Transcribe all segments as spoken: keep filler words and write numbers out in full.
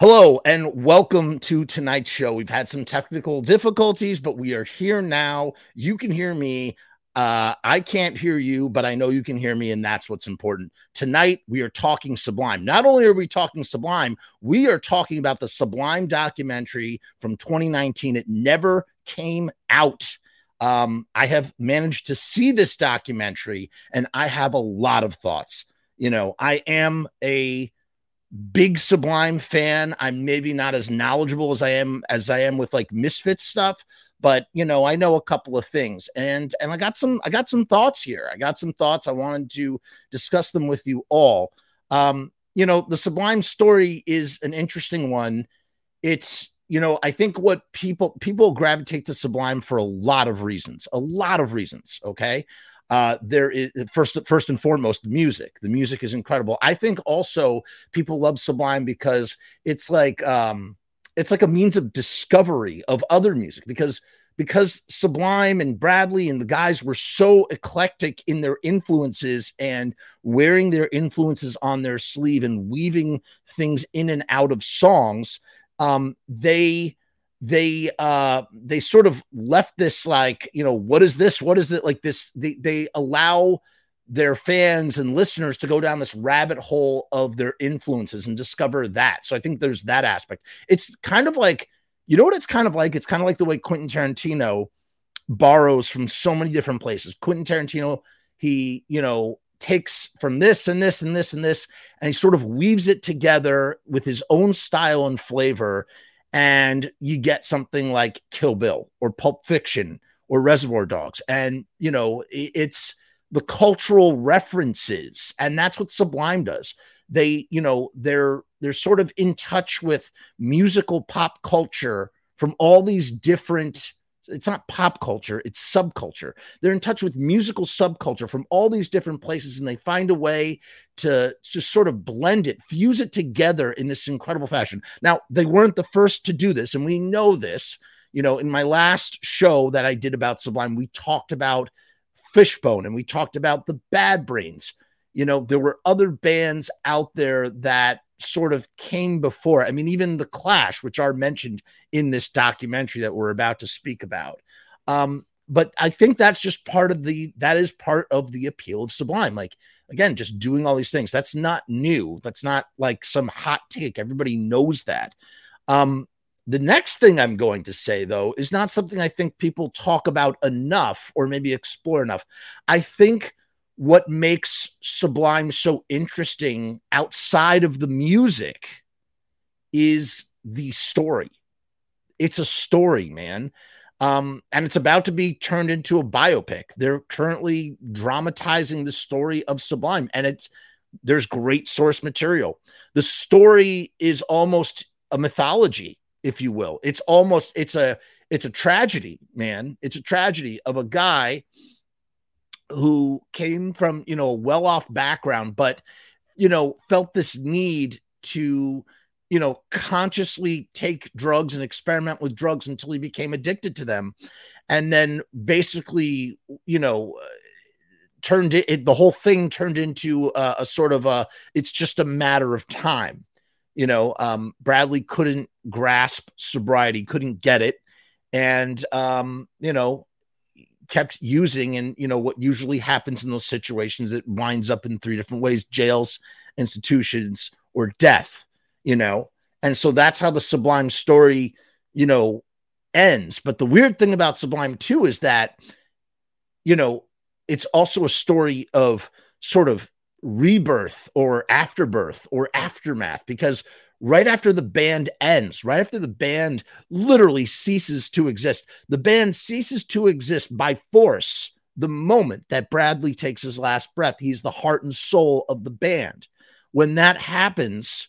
Hello and welcome to tonight's show. We've had some technical difficulties, but we are here now. You can hear me. Uh, I can't hear you, but I know you can hear me, and that's what's important. Tonight, we are talking Sublime. Not only are we talking Sublime, we are talking about the Sublime documentary from twenty nineteen. It never came out. Um, I have managed to see this documentary, and I have a lot of thoughts. You know, I am a big Sublime fan. I'm maybe not as knowledgeable as I am as I am with like Misfits stuff, but you know, I know a couple of things, and and I got some I got some thoughts here. I got some thoughts. I wanted to discuss them with you all. Um, you know, the Sublime story is an interesting one. It's, you know, I think what people people gravitate to Sublime for a lot of reasons, a lot of reasons. Okay. Uh, there is first, first and foremost, the music. The music is incredible. I think also people love Sublime because it's like um, it's like a means of discovery of other music because because Sublime and Bradley and the guys were so eclectic in their influences and wearing their influences on their sleeve and weaving things in and out of songs. Um, they. They uh they sort of left this like, you know, what is this? What is it like this? They they allow their fans and listeners to go down this rabbit hole of their influences and discover that. So I think there's that aspect. It's kind of like, you know what it's kind of like? It's kind of like the way Quentin Tarantino borrows from so many different places. Quentin Tarantino, he, you know, takes from this and this and this and this, and he sort of weaves it together with his own style and flavor. And you get something like Kill Bill or Pulp Fiction or Reservoir Dogs. And, you know, it's the cultural references. And that's what Sublime does. They, you know, they're they're sort of in touch with musical pop culture from all these different. It's not pop culture. It's subculture. They're in touch with musical subculture from all these different places. And they find a way to just sort of blend it, fuse it together in this incredible fashion. Now, they weren't the first to do this. And we know this, you know, in my last show that I did about Sublime, we talked about Fishbone and we talked about the Bad Brains. You know, there were other bands out there that sort of came before. I mean, even The Clash, which are mentioned in this documentary that we're about to speak about. Um, but I think that's just part of the, that is part of the appeal of Sublime. Like, again, just doing all these things. That's not new. That's not like some hot take. Everybody knows that. Um, the next thing I'm going to say, though, is not something I think people talk about enough or maybe explore enough. I think what makes Sublime so interesting outside of the music is the story. It's a story, man. Um, and it's about to be turned into a biopic. They're currently dramatizing the story of Sublime, and it's there's great source material. The story is almost a mythology, if you will. It's almost it's a it's a tragedy, man. It's a tragedy of a guy who came from, you know, a well-off background, but, you know, felt this need to, you know, consciously take drugs and experiment with drugs until he became addicted to them. And then basically, you know, turned it, it the whole thing turned into a, a sort of a, it's just a matter of time. You know, um, Bradley couldn't grasp sobriety, couldn't get it. And, um, you know, kept using, and you know what usually happens in those situations, it winds up in three different ways: jails, institutions, or death. You know, and so that's how the Sublime story, you know, ends. But the weird thing about Sublime too is that, you know, it's also a story of sort of rebirth or afterbirth or aftermath, because right after the band ends, right after the band literally ceases to exist, the band ceases to exist by force the moment that Bradley takes his last breath. He's the heart and soul of the band. When that happens,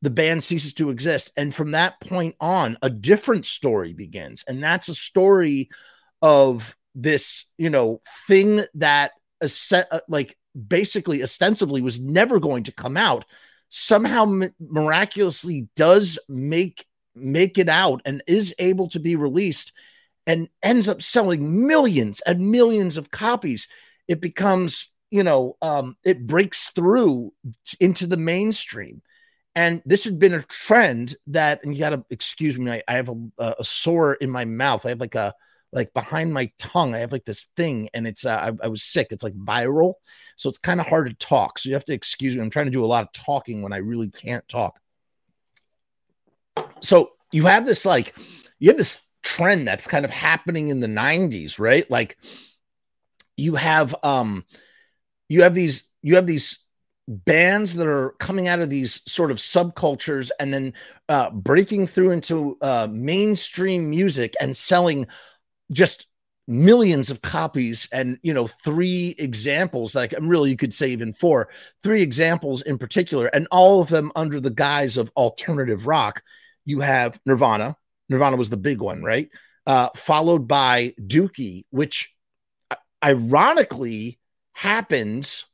the band ceases to exist. And from that point on, a different story begins. And that's a story of this, you know, thing that like basically ostensibly was never going to come out. Somehow mi- miraculously does make make it out and is able to be released and ends up selling millions and millions of copies. It becomes, you know, um, it breaks through into the mainstream. And this had been a trend that, and you got to excuse me, I, I have a, a sore in my mouth. I have like a, like behind my tongue, I have like this thing, and it's, uh, I, I was sick. It's like viral. So it's kind of hard to talk. So you have to excuse me. I'm trying to do a lot of talking when I really can't talk. So you have this, like, you have this trend that's kind of happening in the nineties, right? Like you have, um, you have these, you have these, bands that are coming out of these sort of subcultures and then uh, breaking through into uh, mainstream music and selling just millions of copies. And, you know, three examples, like, and really you could say even four, three examples in particular, and all of them under the guise of alternative rock. You have Nirvana. Nirvana was the big one, right? Uh, followed by Dookie, which ironically happens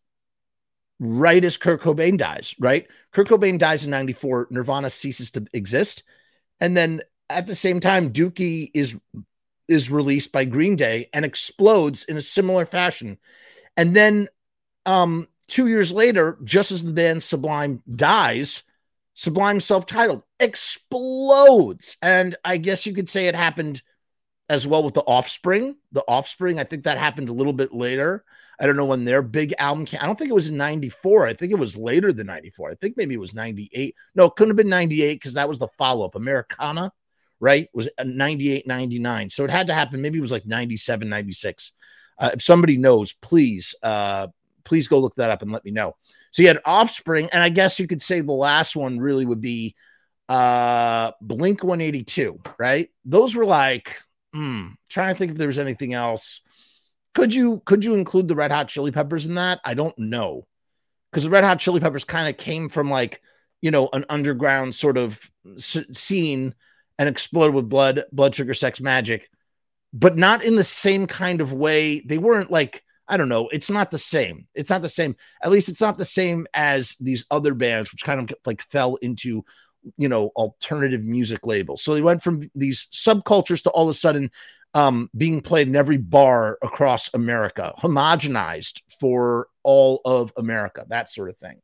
right as Kurt Cobain dies, right? Kurt Cobain dies in ninety-four. Nirvana ceases to exist. And then at the same time, Dookie is, is released by Green Day and explodes in a similar fashion. And then um, two years later, just as the band Sublime dies, Sublime self-titled explodes. And I guess you could say it happened as well with the Offspring. The Offspring, I think that happened a little bit later. I don't know when their big album came. I don't think it was in ninety-four. I think it was later than ninety-four. I think maybe it was ninety-eight. No, it couldn't have been ninety-eight because that was the follow-up. Americana, right, was ninety-eight, ninety-nine. So it had to happen. Maybe it was like ninety-seven, ninety-six. Uh, if somebody knows, please, uh, please go look that up and let me know. So you had Offspring, and I guess you could say the last one really would be uh, Blink one eighty-two, right? Those were like... Mm, trying to think if there was anything else. Could you could you include the Red Hot Chili Peppers in that? I don't know, because the Red Hot Chili Peppers kind of came from, like, you know, an underground sort of scene and exploded with Blood, Blood Sugar Sex Magic, but not in the same kind of way. They weren't like, I don't know. It's not the same. It's not the same. At least it's not the same as these other bands, which kind of like fell into, you know, alternative music labels. So they went from these subcultures to all of a sudden um, being played in every bar across America, homogenized for all of America, that sort of thing.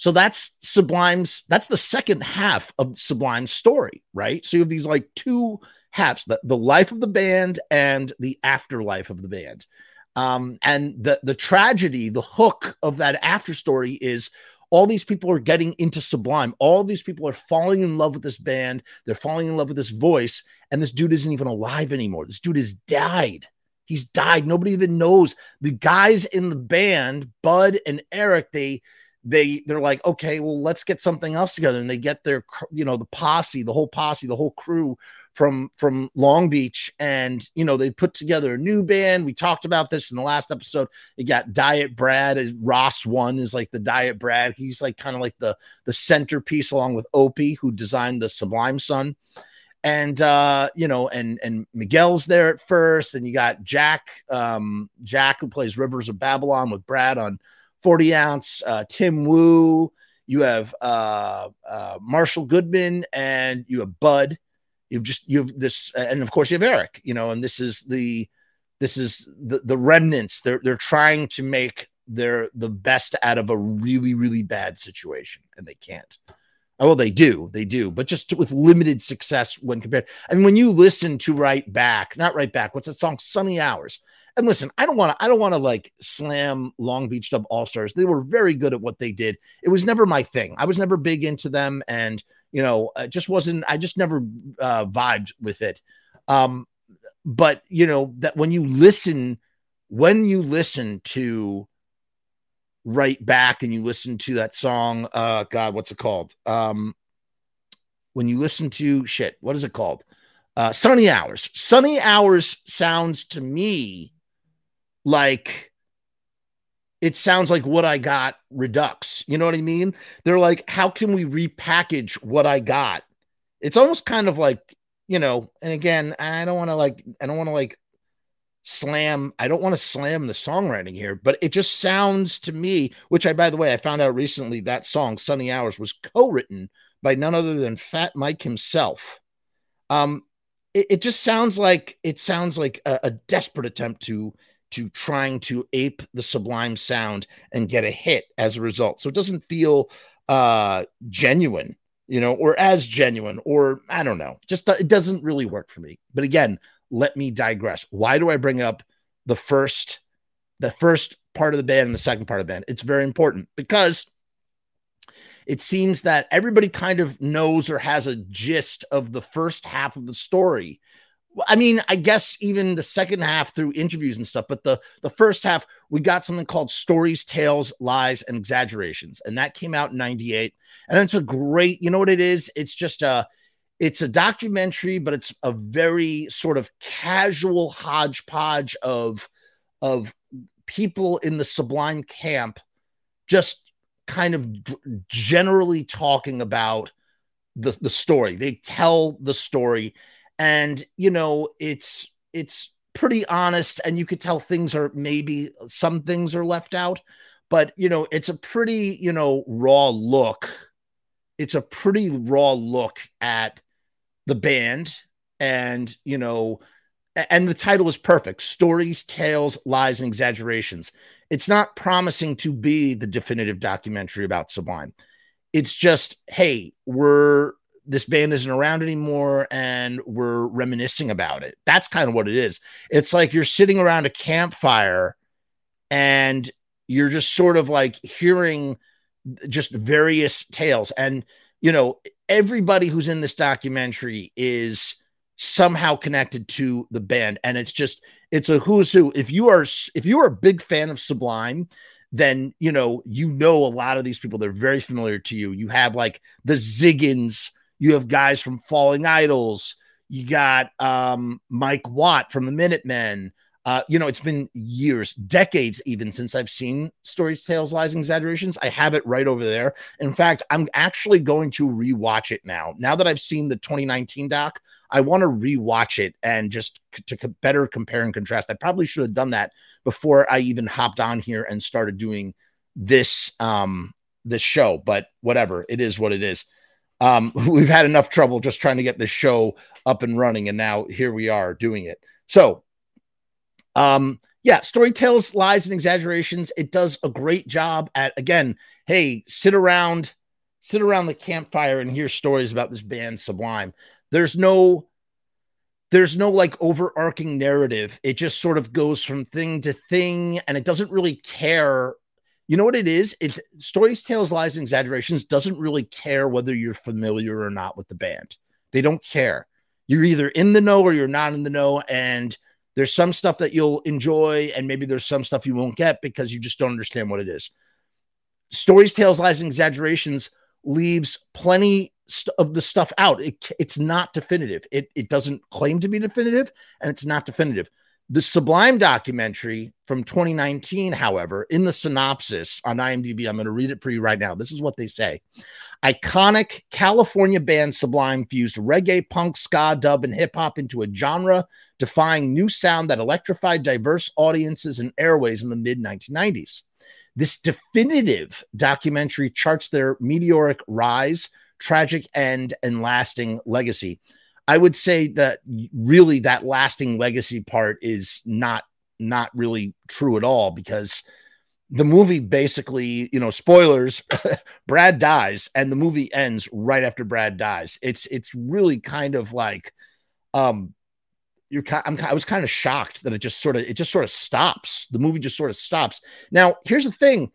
So that's Sublime's, that's the second half of Sublime's story, right? So you have these like two halves, the, the life of the band and the afterlife of the band. Um, and the, the tragedy, the hook of that after story is, all these people are getting into Sublime. All these people are falling in love with this band. They're falling in love with this voice. And this dude isn't even alive anymore. This dude has died. He's died. Nobody even knows. The guys in the band, Bud and Eric, they, they, they're like, okay, well, let's get something else together. And they get their, you know, the posse, the whole posse, the whole crew from, from Long Beach. And, you know, they put together a new band. We talked about this in the last episode. You got Diet Brad. Ross One is like the Diet Brad. He's like kind of like the, the centerpiece, along with Opie, who designed the Sublime Sun. And, uh, you know, and, and Miguel's there at first. And you got Jack, um, Jack, who plays Rivers of Babylon with Brad on forty ounce, uh, Tim Wu. You have uh, uh, Marshall Goodman, and you have Bud. You've just, you've this, and of course you have Eric, you know, and this is the, this is the, the remnants. They're, they're trying to make their, the best out of a really, really bad situation, and they can't. Oh, well, they do, they do, but just with limited success when compared. I mean, when you listen to Right Back, not Right Back, what's that song? Sunny Hours. And listen, I don't want to, I don't want to like slam Long Beach Dub All-Stars. They were very good at what they did. It was never my thing. I was never big into them. And, you know, it just wasn't, I just never uh, vibed with it. Um, but, you know, that when you listen, when you listen to Right Back and you listen to that song, uh, God, what's it called? Um, when you listen to shit, what is it called? Uh, Sunny Hours. Sunny Hours sounds to me like, it sounds like What I Got Redux. You know what I mean? They're like, how can we repackage What I Got? It's almost kind of like, you know, and again, I don't want to like, I don't want to like slam. I don't want to slam the songwriting here, but it just sounds to me, which I, by the way, I found out recently that song Sunny Hours was co-written by none other than Fat Mike himself. Um, it, it just sounds like, it sounds like a, a desperate attempt to, to trying to ape the Sublime sound and get a hit as a result. So it doesn't feel uh, genuine, you know, or as genuine, or I don't know, just it doesn't really work for me. But again, let me digress. Why do I bring up the first, the first part of the band and the second part of the band? It's very important because it seems that everybody kind of knows or has a gist of the first half of the story. I mean, I guess even the second half through interviews and stuff, but the, the first half, we got something called Stories, Tales, Lies, and Exaggerations. And that came out in ninety-eight. And it's a great, you know what it is? It's just a, it's a documentary, but it's a very sort of casual hodgepodge of, of people in the Sublime camp, just kind of generally talking about the, the story. They tell the story. And, you know, it's it's pretty honest, and you could tell things are maybe some things are left out, but, you know, it's a pretty, you know, raw look. It's a pretty raw look at the band. And, you know, and the title is perfect. Stories, Tales, Lies, and Exaggerations. It's not promising to be the definitive documentary about Sublime. It's just, hey, we're... this band isn't around anymore and we're reminiscing about it. That's kind of what it is. It's like you're sitting around a campfire and you're just sort of like hearing just various tales. And, you know, everybody who's in this documentary is somehow connected to the band. And it's just, it's a who's who. If you are, if you are a big fan of Sublime, then, you know, you know, a lot of these people, they're very familiar to you. You have like the Ziggens, you have guys from Falling Idols. You got um, Mike Watt from the Minutemen. Uh, you know, it's been years, decades even, since I've seen Stories, Tales, Lies, and Exaggerations. I have it right over there. In fact, I'm actually going to rewatch it now. Now that I've seen the twenty nineteen doc, I want to rewatch it and just to better compare and contrast. I probably should have done that before I even hopped on here and started doing this, um, this show. But whatever, it is what it is. Um, we've had enough trouble just trying to get this show up and running, and now here we are doing it. So, um, yeah, Story, Tales, Lies, and Exaggerations. It does a great job at, again, hey, sit around, sit around the campfire and hear stories about this band Sublime. There's no, there's no like overarching narrative. It just sort of goes from thing to thing, and it doesn't really care. You know what it is? It, Stories, Tales, Lies, and Exaggerations doesn't really care whether you're familiar or not with the band. They don't care. You're either in the know or you're not in the know, and there's some stuff that you'll enjoy, and maybe there's some stuff you won't get because you just don't understand what it is. Stories, Tales, Lies, and Exaggerations leaves plenty st- of the stuff out. It, it's not definitive. It, it doesn't claim to be definitive, and it's not definitive. The Sublime documentary from twenty nineteen, however, in the synopsis on IMDb, I'm going to read it for you right now. This is what they say. Iconic California band Sublime fused reggae, punk, ska, dub, and hip-hop into a genre-defying new sound that electrified diverse audiences and airways in the mid nineteen nineties. This definitive documentary charts their meteoric rise, tragic end, and lasting legacy. I would say that really that lasting legacy part is not, not really true at all, because the movie basically, you know, spoilers, Brad dies and the movie ends right after Brad dies. It's, it's really kind of like, um, you're I'm, I was kind of shocked that it just sort of, it just sort of stops. The movie just sort of stops. Now, here's the thing.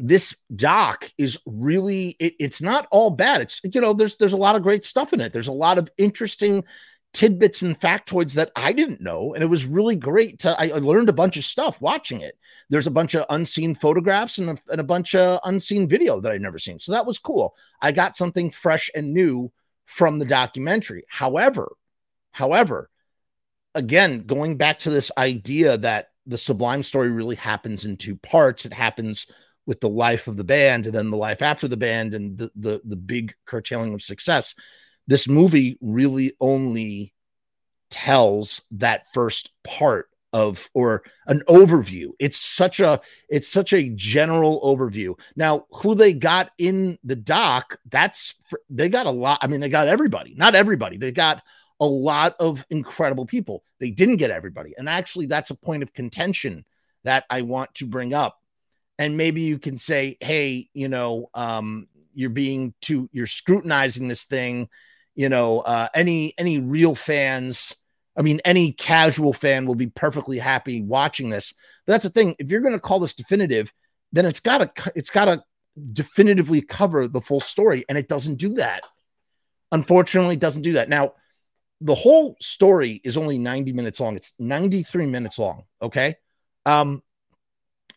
This doc is really, it, it's not all bad. It's, you know, there's, there's a lot of great stuff in it. There's a lot of interesting tidbits and factoids that I didn't know. And it was really great to, I, I learned a bunch of stuff watching it. There's a bunch of unseen photographs and a, and a bunch of unseen video that I'd never seen. So that was cool. I got something fresh and new from the documentary. However, however, again, going back to this idea that the Sublime story really happens in two parts. It happens with the life of the band and then the life after the band and the, the, the big curtailing of success. This movie really only tells that first part of, or an overview. It's such a, it's such a general overview. Now, who they got in the doc, that's, they got a lot. I mean, they got everybody, not everybody. They got a lot of incredible people. They didn't get everybody. And actually that's a point of contention that I want to bring up. and maybe you can say, hey, you know, um, you're being too, you're scrutinizing this thing. You know, uh, any, any real fans, I mean, any casual fan will be perfectly happy watching this. But that's the thing. If you're going to call this definitive, then it's got to, it's got to definitively cover the full story. And it doesn't do that. Unfortunately, it doesn't do that. Now, the whole story is only ninety minutes long. It's ninety-three minutes long. Okay. Um,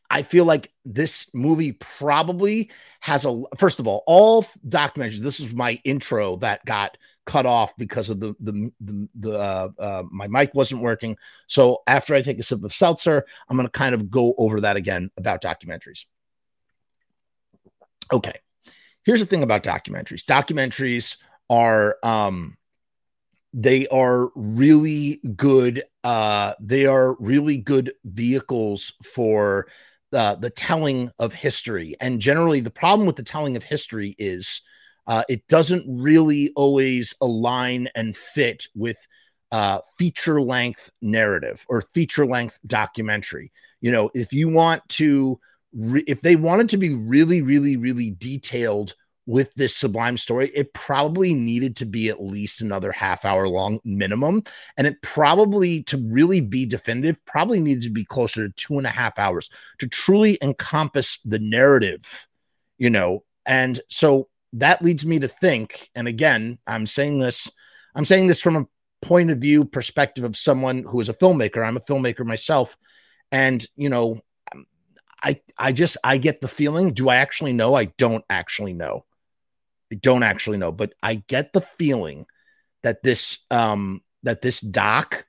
I feel like this movie probably has a, first of all, all documentaries. This is my intro that got cut off because of the, the, the, the uh, uh, my mic wasn't working. So after I take a sip of seltzer, I'm going to kind of go over that again about documentaries. Okay. Here's the thing about documentaries. Documentaries are, um, they are really good. Uh, they are really good vehicles for uh, the telling of history. And generally, the problem with the telling of history is uh, it doesn't really always align and fit with uh, feature-length narrative or feature-length documentary. You know, if you want to, re- if they wanted to be really, really, really detailed with this Sublime story, it probably needed to be at least another half hour long minimum. And it probably, to really be definitive, probably needed to be closer to two and a half hours to truly encompass the narrative, you know? And so that leads me to think, and again, I'm saying this, I'm saying this from a point of view perspective of someone who is a filmmaker. I'm a filmmaker myself. And, you know, I, I just, I get the feeling, do I actually know? I don't actually know. I don't actually know, but I get the feeling that this um, that this doc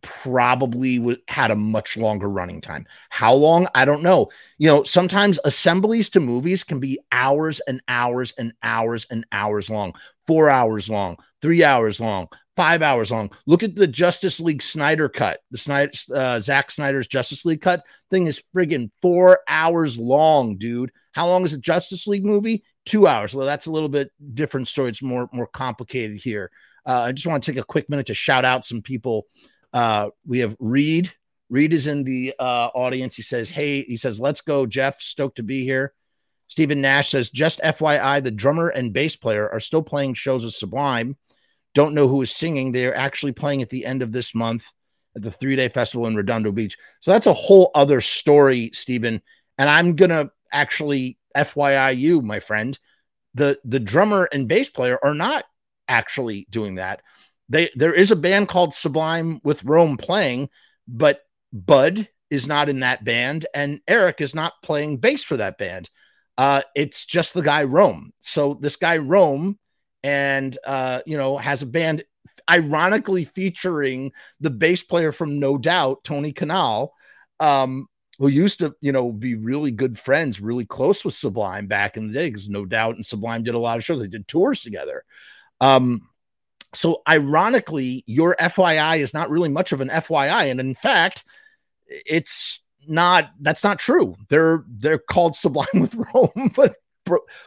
probably w- had a much longer running time. How long? I don't know. You know, sometimes assemblies to movies can be hours and hours and hours and hours long, four hours long, three hours long, five hours long. Look at the Justice League Snyder cut. The Snyder, uh, Zack Snyder's Justice League cut thing is friggin' four hours long, dude. How long is a Justice League movie? Two hours. Well, that's a little bit different story. It's more, more complicated here. Uh, I just want to take a quick minute to shout out some people. Uh, we have Reed. Reed is in the uh, audience. He says, hey, he says, let's go, Jeff. Stoked to be here. Stephen Nash says, just F Y I, the drummer and bass player are still playing shows of Sublime. Don't know who is singing. They are actually playing at the end of this month at the three-day festival in Redondo Beach. So that's a whole other story, Stephen. And I'm going to actually... F Y I you, my friend, the the drummer and bass player are not actually doing that. They there is a band called Sublime with Rome playing, but Bud is not in that band, and Eric is not playing bass for that band. Uh, it's just the guy Rome. So this guy Rome, and uh, you know, has a band, ironically featuring the bass player from No Doubt, Tony Kanal. Um, who used to, you know, be really good friends, really close with Sublime back in the day, because No Doubt and Sublime did a lot of shows. They did tours together. Um, so ironically, your F Y I is not really much of an F Y I. And in fact, it's not, that's not true. They're, they're called Sublime with Rome, but,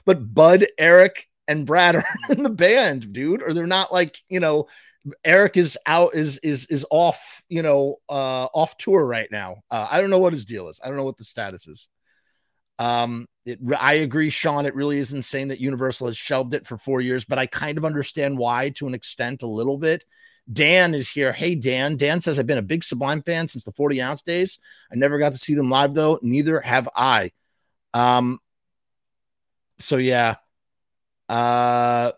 but Bud, Eric, and Brad are in the band, dude, or they're not, like, you know, Eric is out, is, is, is off, you know, uh, off tour right now. Uh, I don't know what his deal is. I don't know what the status is. Um, it, I agree, Sean, it really is insane that Universal has shelved it for four years, but I kind of understand why to an extent a little bit. Dan is here. Hey, Dan, Dan says, I've been a big Sublime fan since the forty ounce days. I never got to see them live though. Neither have I. Um, so yeah, uh,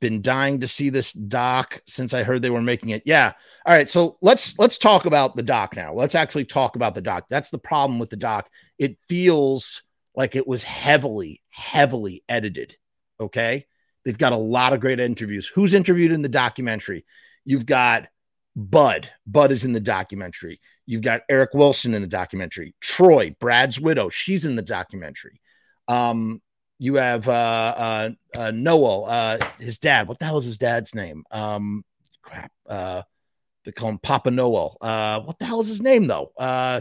been dying to see this doc since I heard they were making it. Yeah. All right. So let's, let's talk about the doc now. Let's actually talk about the doc. That's the problem with the doc. It feels like it was heavily, heavily edited. Okay. They've got a lot of great interviews. Who's interviewed in the documentary? You've got Bud. Bud is in the documentary. You've got Eric Wilson in the documentary. Troy, Brad's widow, she's in the documentary. Um, You have uh, uh, uh, Noel, uh, his dad. What the hell is his dad's name? Um, crap. Uh, they call him Papa Noel. Uh, what the hell is his name, though? Uh,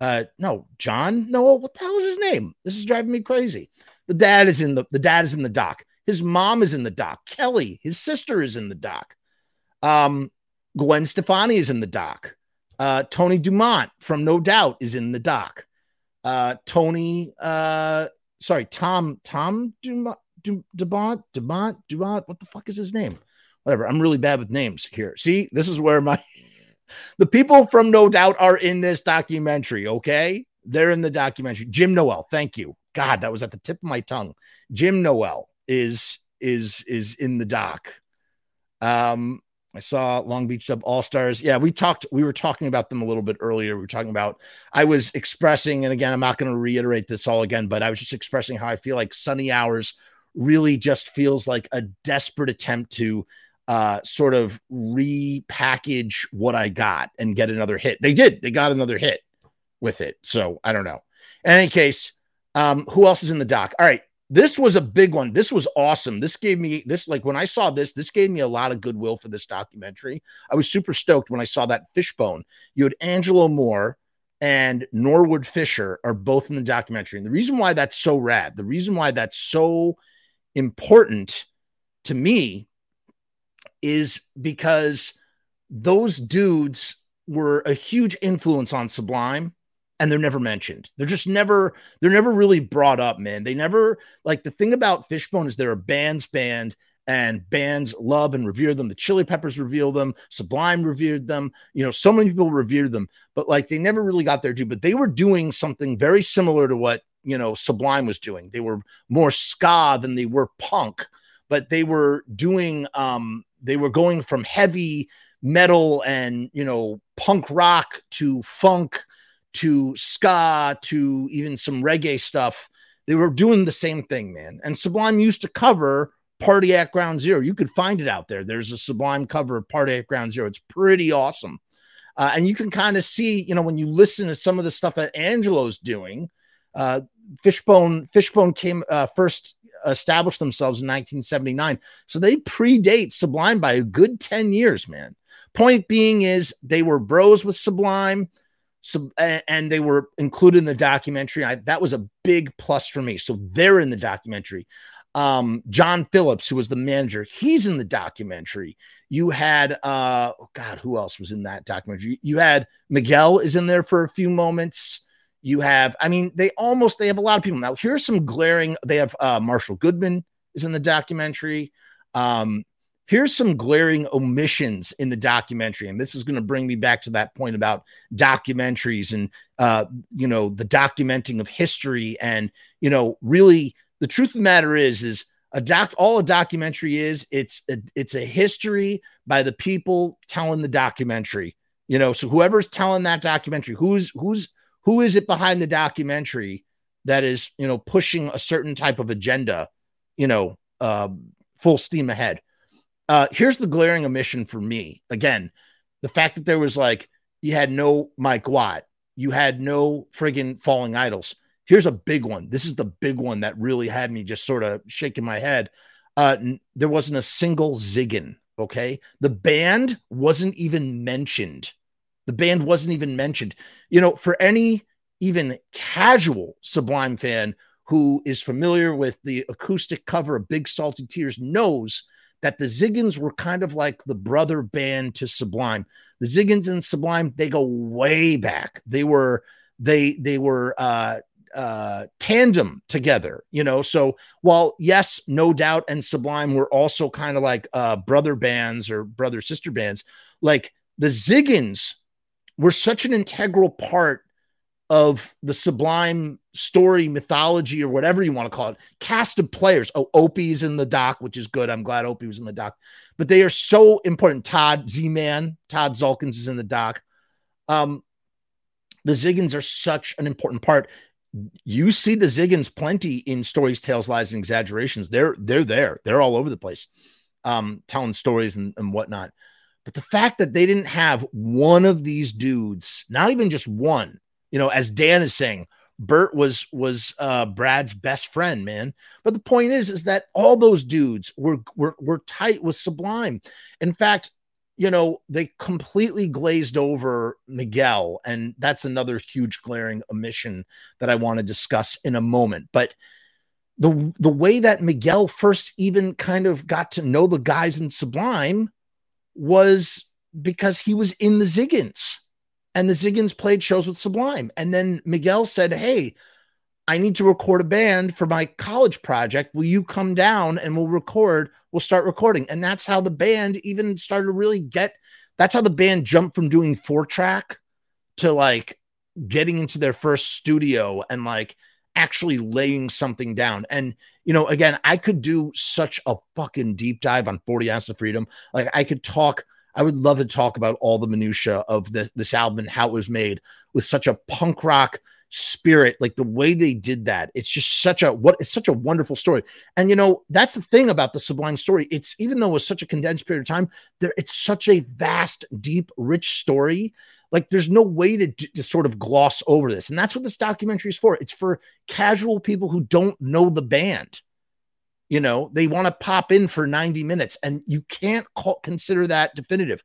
uh, no, John Noel. What the hell is his name? This is driving me crazy. The dad is in the the dad is in the doc. His mom is in the doc. Kelly, his sister, is in the doc. Um, Gwen Stefani is in the doc. Uh, Tony Dumont from No Doubt is in the doc. uh, Tony, uh, sorry, Tom, Tom Dumont, Dumont, Dumont, Dumont, what the fuck is his name? Whatever. I'm really bad with names here. See, this is where my, the people from No Doubt are in this documentary. Okay. They're in the documentary. Jim Nowell. Thank you. God, that was at the tip of my tongue. Jim Nowell is, is, is in the doc. Um, I saw Long Beach Dub All-Stars. Yeah, we talked, we were talking about them a little bit earlier. We were talking about, I was expressing, and again, I'm not going to reiterate this all again, but I was just expressing how I feel like Sunny Hours really just feels like a desperate attempt to uh, sort of repackage what I got and get another hit. They did. They got another hit with it. So I don't know. In any case, um, who else is in the doc? All right. This was a big one. This was awesome. This gave me this, like when I saw this, this gave me a lot of goodwill for this documentary. I was super stoked when I saw that Fishbone. You had Angelo Moore and Norwood Fisher are both in the documentary. And the reason why that's so rad, the reason why that's so important to me is because those dudes were a huge influence on Sublime. And they're never mentioned. They're just never, they're never really brought up, man. They never, like, the thing about Fishbone is they're a band's band, and bands love and revere them. The Chili Peppers revere them. Sublime revered them. You know, so many people revere them. But, like, they never really got their due. But they were doing something very similar to what, you know, Sublime was doing. They were more ska than they were punk. But they were doing, um, they were going from heavy metal and, you know, punk rock to funk, to ska, to even some reggae stuff. They were doing the same thing, man. And Sublime used to cover Party at Ground Zero. You could find it out there. There's a Sublime cover of Party at Ground Zero. It's pretty awesome. Uh, and you can kind of see, you know, when you listen to some of the stuff that Angelo's doing, uh, Fishbone, Fishbone came uh, first established themselves in nineteen seventy-nine. So they predate Sublime by a good ten years, man. Point being is they were bros with Sublime. So, and they were included in the documentary. I, that was a big plus for me. So they're in the documentary. Um, John Phillips, who was the manager, he's in the documentary. You had, uh, oh God, who else was in that documentary? You had Miguel is in there for a few moments. You have, I mean, they almost, they have a lot of people. Now, here's some glaring, they have uh, Marshall Goodman is in the documentary. Um, Here's some glaring omissions in the documentary. And this is going to bring me back to that point about documentaries and, uh, you know, the documenting of history. And, you know, really the truth of the matter is, is a doc, all a documentary is, it's a, it's a history by the people telling the documentary, you know, so whoever's telling that documentary, who's, who's, who is it behind the documentary that is, you know, pushing a certain type of agenda, you know, uh, full steam ahead. Uh, here's the glaring omission for me. Again, the fact that there was like, you had no Mike Watt. You had no friggin' Falling Idols. Here's a big one. This is the big one that really had me just sort of shaking my head. Uh, n- there wasn't a single Ziggen, okay? The band wasn't even mentioned. The band wasn't even mentioned. You know, for any even casual Sublime fan who is familiar with the acoustic cover of Big Salty Tears knows that the Ziggens were kind of like the brother band to Sublime. The Ziggens and Sublime, they go way back. They were, they, they were uh, uh, tandem together, you know? So while yes, No Doubt and Sublime were also kind of like uh, brother bands or brother sister bands, like the Ziggens were such an integral part of the Sublime story, mythology, or whatever you want to call it, cast of players. Oh, Opie's in the doc, which is good. I'm glad Opie was in the doc, but they are so important. Todd Z-Man, Todd Zalkins is in the doc. Um, the Ziggens are such an important part. You see the Ziggens plenty in Stories, Tales, Lies, and Exaggerations. They're, they're there. They're all over the place, um, telling stories and, and whatnot. But the fact that they didn't have one of these dudes, not even just one, you know, as Dan is saying, Bert was was uh, Brad's best friend, man. But the point is, is that all those dudes were, were were tight with Sublime. In fact, you know, they completely glazed over Miguel. And that's another huge glaring omission that I want to discuss in a moment. But the the way that Miguel first even kind of got to know the guys in Sublime was because he was in the Ziggens. and the Ziggens played shows with Sublime. And then Miguel said, hey, I need to record a band for my college project. Will you come down and we'll record? We'll start recording. And that's how the band even started to really get, that's how the band jumped from doing four track to like getting into their first studio and like actually laying something down. And, you know, again, I could do such a fucking deep dive on forty ounce to Freedom. Like I could talk, I would love to talk about all the minutia of this, this album and how it was made with such a punk rock spirit, like the way they did that. It's just such a what it's such a wonderful story. And you know, that's the thing about the Sublime story. It's, even though it was such a condensed period of time, there it's such a vast, deep, rich story. Like there's no way to, to sort of gloss over this. And that's what this documentary is for. It's for casual people who don't know the band. You know, they want to pop in for ninety minutes, and you can't call, consider that definitive.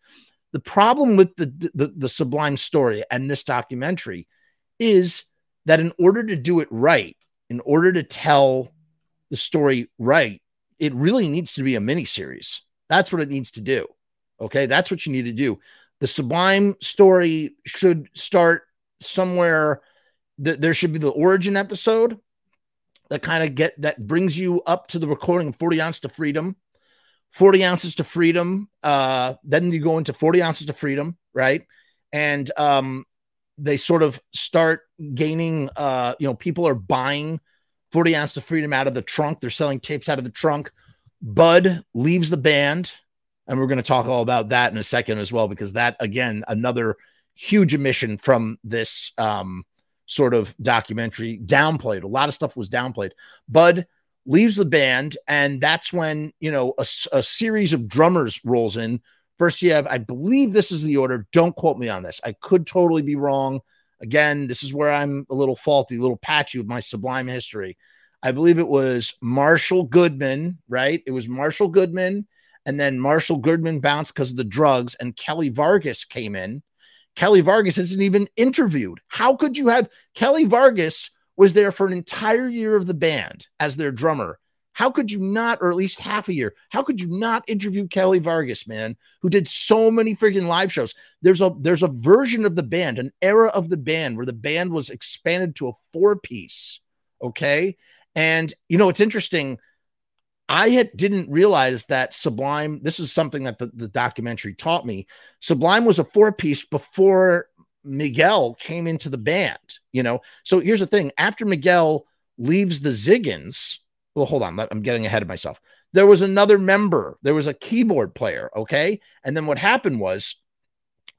The problem with the, the the Sublime story and this documentary is that in order to do it right, in order to tell the story right, it really needs to be a miniseries. That's what it needs to do. Okay, that's what you need to do. The Sublime story should start somewhere. Th- there should be the origin episode that kind of get that brings you up to the recording of forty ounce to Freedom, forty ounces to Freedom. Uh, then you go into forty ounces to Freedom, right? And um, they sort of start gaining, uh, you know, people are buying forty ounce to Freedom out of the trunk. They're selling tapes out of the trunk. Bud leaves the band. And we're going to talk all about that in a second as well, because that, again, another huge omission from this um, sort of documentary, downplayed. A lot of stuff was downplayed. Bud leaves the band, and that's when, you know, a, a series of drummers rolls in. First you have, I believe this is the order. Don't quote me on this. I could totally be wrong. Again, this is where I'm a little faulty, a little patchy with my Sublime history. I believe it was Marshall Goodman, right? It was Marshall Goodman. And then Marshall Goodman bounced because of the drugs, and Kelly Vargas came in. Kelly Vargas isn't even interviewed. How could you have Kelly Vargas was there for an entire year of the band as their drummer? How could you not, or at least half a year? How could you not interview Kelly Vargas, man, who did so many freaking live shows? There's a there's a version of the band, an era of the band where the band was expanded to a four piece. Okay, and you know it's interesting. I had didn't realize that Sublime, this is something that the, the documentary taught me. Sublime was a four-piece before Miguel came into the band, you know? So here's the thing. After Miguel leaves the Ziggens, well, hold on, I'm getting ahead of myself. There was another member. There was a keyboard player, okay? And then what happened was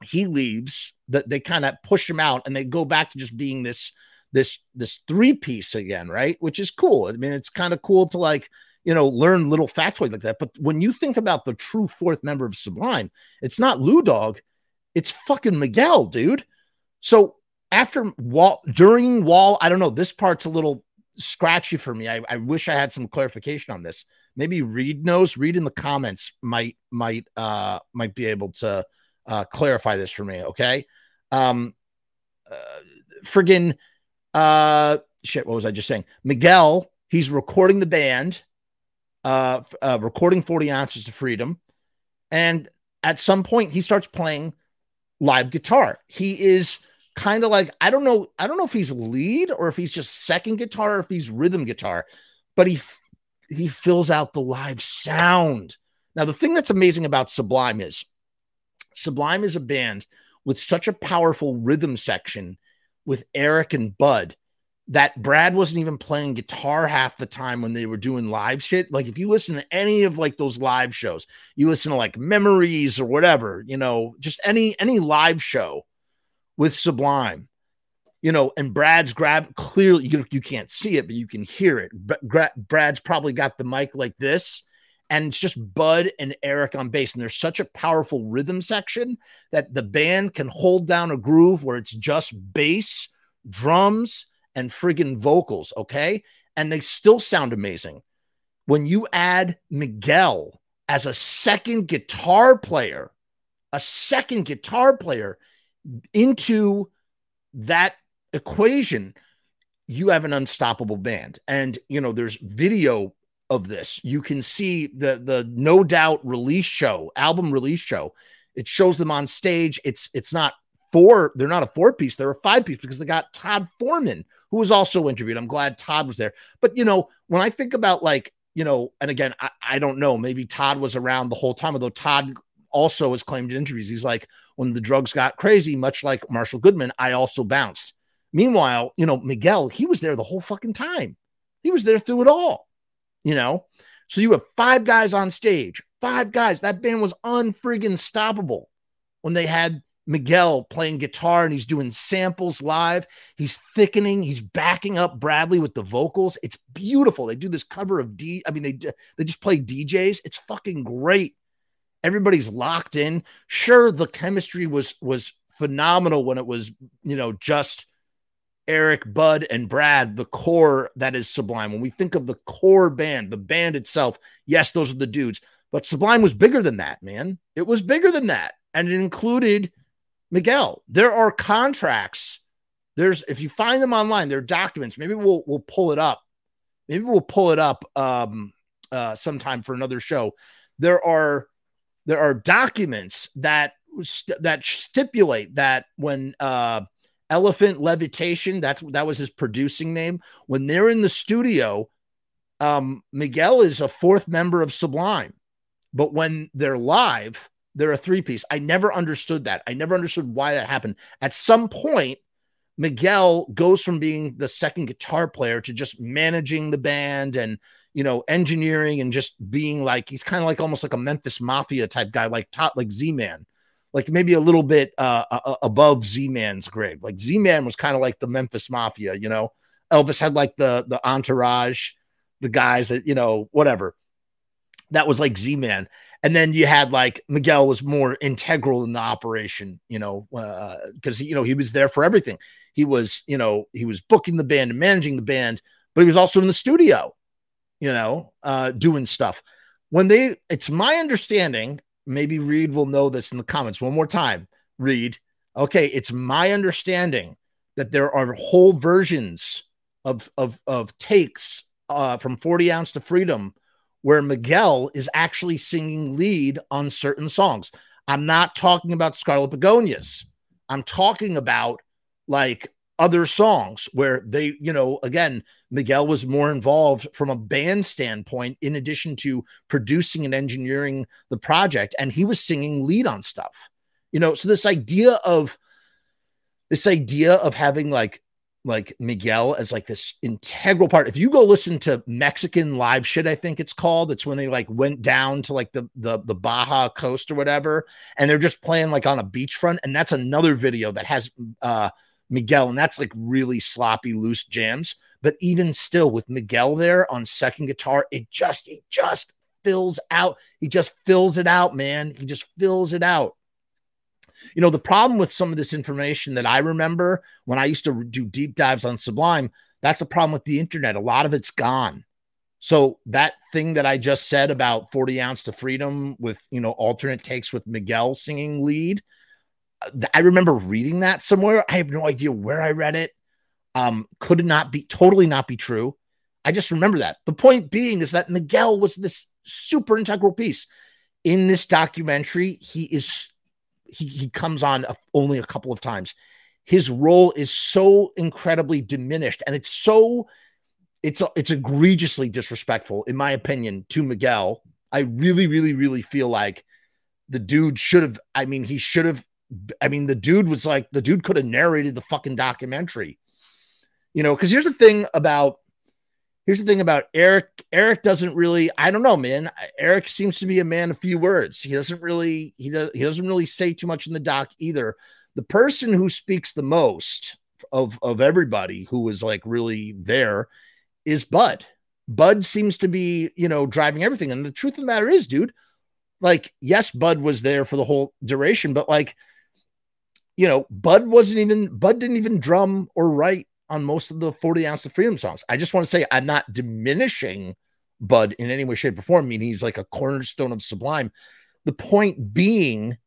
he leaves, that they kind of push him out, and they go back to just being this, this, this three-piece again, right? Which is cool. I mean, it's kind of cool to like, you know, learn little factoid like that. But when you think about the true fourth member of Sublime, it's not Lou Dog, it's fucking Miguel, dude. So after Wall, during Wall, I don't know, this part's a little scratchy for me. I, I wish I had some clarification on this. Maybe Reed knows. Reed in the comments might might uh might be able to uh clarify this for me, okay? Um uh, friggin' uh shit, what was I just saying? Miguel, he's recording the band. Uh, uh, recording forty ounces to Freedom. And at some point he starts playing live guitar. He is kind of like, I don't know. I don't know if he's lead or if he's just second guitar or if he's rhythm guitar, but he, he fills out the live sound. Now, the thing that's amazing about Sublime is Sublime is a band with such a powerful rhythm section with Eric and Bud that Brad wasn't even playing guitar half the time when they were doing live shit. Like if you listen to any of like those live shows, you listen to like Memories or whatever, you know, just any, any live show with Sublime, you know, and Brad's grab clearly, you, you can't see it, but you can hear it. But Brad's probably got the mic like this, and it's just Bud and Eric on bass. And there's such a powerful rhythm section that the band can hold down a groove where it's just bass, drums, and friggin' vocals, okay? And they still sound amazing. When you add Miguel as a second guitar player, a second guitar player into that equation, you have an unstoppable band. And, you know, there's video of this. You can see the, the No Doubt release show, album release show. It shows them on stage. It's, it's not four, they're not a four piece, they're a five piece because they got Todd Foreman, who was also interviewed. I'm glad Todd was there. But, you know, when I think about like, you know, and again, I, I don't know, maybe Todd was around the whole time, although Todd also has claimed in interviews, he's like, when the drugs got crazy, much like Marshall Goodman, I also bounced. Meanwhile, you know, Miguel, he was there the whole fucking time. He was there through it all, you know? So you have five guys on stage, five guys. That band was unfriggin' stoppable when they had Miguel playing guitar and he's doing samples live. He's thickening. He's backing up Bradley with the vocals. It's beautiful. They do this cover of D. I mean, they, they just play D Js. It's fucking great. Everybody's locked in. Sure, the chemistry was, was phenomenal when it was, you know, just Eric, Bud, and Brad, the core that is Sublime. When we think of the core band, the band itself, yes, those are the dudes. But Sublime was bigger than that, man. It was bigger than that. And it included Miguel. There are contracts. There's, if you find them online, there are documents. Maybe we'll we'll pull it up. Maybe we'll pull it up um, uh, sometime for another show. There are there are documents that that stipulate that when uh, Elephant Levitation, that's that was his producing name, when they're in the studio, um, Miguel is a fourth member of Sublime. But when they're live, they're a three-piece. I never understood that. I never understood why that happened. At some point, Miguel goes from being the second guitar player to just managing the band and, you know, engineering and just being like, he's kind of like almost like a Memphis Mafia type guy, like top, like Z-Man, like maybe a little bit uh, uh, above Z-Man's grade. Like Z-Man was kind of like the Memphis Mafia, you know. Elvis had like the the entourage, the guys that, you know, whatever. That was like Z-Man. And then you had like Miguel was more integral in the operation, you know, because, uh, you know, he was there for everything. He was, you know, he was booking the band and managing the band, but he was also in the studio, you know, uh, doing stuff. When they, it's my understanding, maybe Reed will know this in the comments one more time, Reed. Okay. It's my understanding that there are whole versions of, of, of takes uh, from forty ounce to Freedom where Miguel is actually singing lead on certain songs. I'm not talking about Scarlet Begonias. I'm talking about like other songs where they, you know, again, Miguel was more involved from a band standpoint, in addition to producing and engineering the project. And he was singing lead on stuff, you know? So this idea of this idea of having like, like Miguel as like this integral part. If you go listen to Mexican Live Shit, I think it's called, it's when they like went down to like the, the, the Baja coast or whatever. And they're just playing like on a beachfront. And that's another video that has uh, Miguel. And that's like really sloppy, loose jams. But even still with Miguel there on second guitar, it just, it just fills out. He just fills it out, man. He just fills it out. You know, the problem with some of this information that I remember when I used to do deep dives on Sublime, that's the problem with the internet. A lot of it's gone. So that thing that I just said about forty ounce to Freedom with, you know, alternate takes with Miguel singing lead, I remember reading that somewhere. I have no idea where I read it. Um, could not be, totally not be true. I just remember that. The point being is that Miguel was this super integral piece. In this documentary, he is... He, he comes on a, only a couple of times. His role is so incredibly diminished, and it's so it's a, it's egregiously disrespectful, in my opinion, to Miguel. I really, really, really feel like the dude should have. I mean, he should have. I mean, the dude was like the dude could have narrated the fucking documentary, you know. Because here's the thing about here's the thing about Eric. Eric doesn't really. I don't know, man. Eric seems to be a man of few words. He doesn't really, he does, he doesn't really say too much in the doc either. The person who speaks the most of, of everybody who was like really there is Bud. Bud seems to be, you know, driving everything. And the truth of the matter is, dude, like, yes, Bud was there for the whole duration, but like, you know, Bud wasn't even, Bud didn't even drum or write on most of the forty ounce to Freedom songs. I just want to say I'm not diminishing Bud in any way, shape, or form. I mean, he's like a cornerstone of Sublime. The point being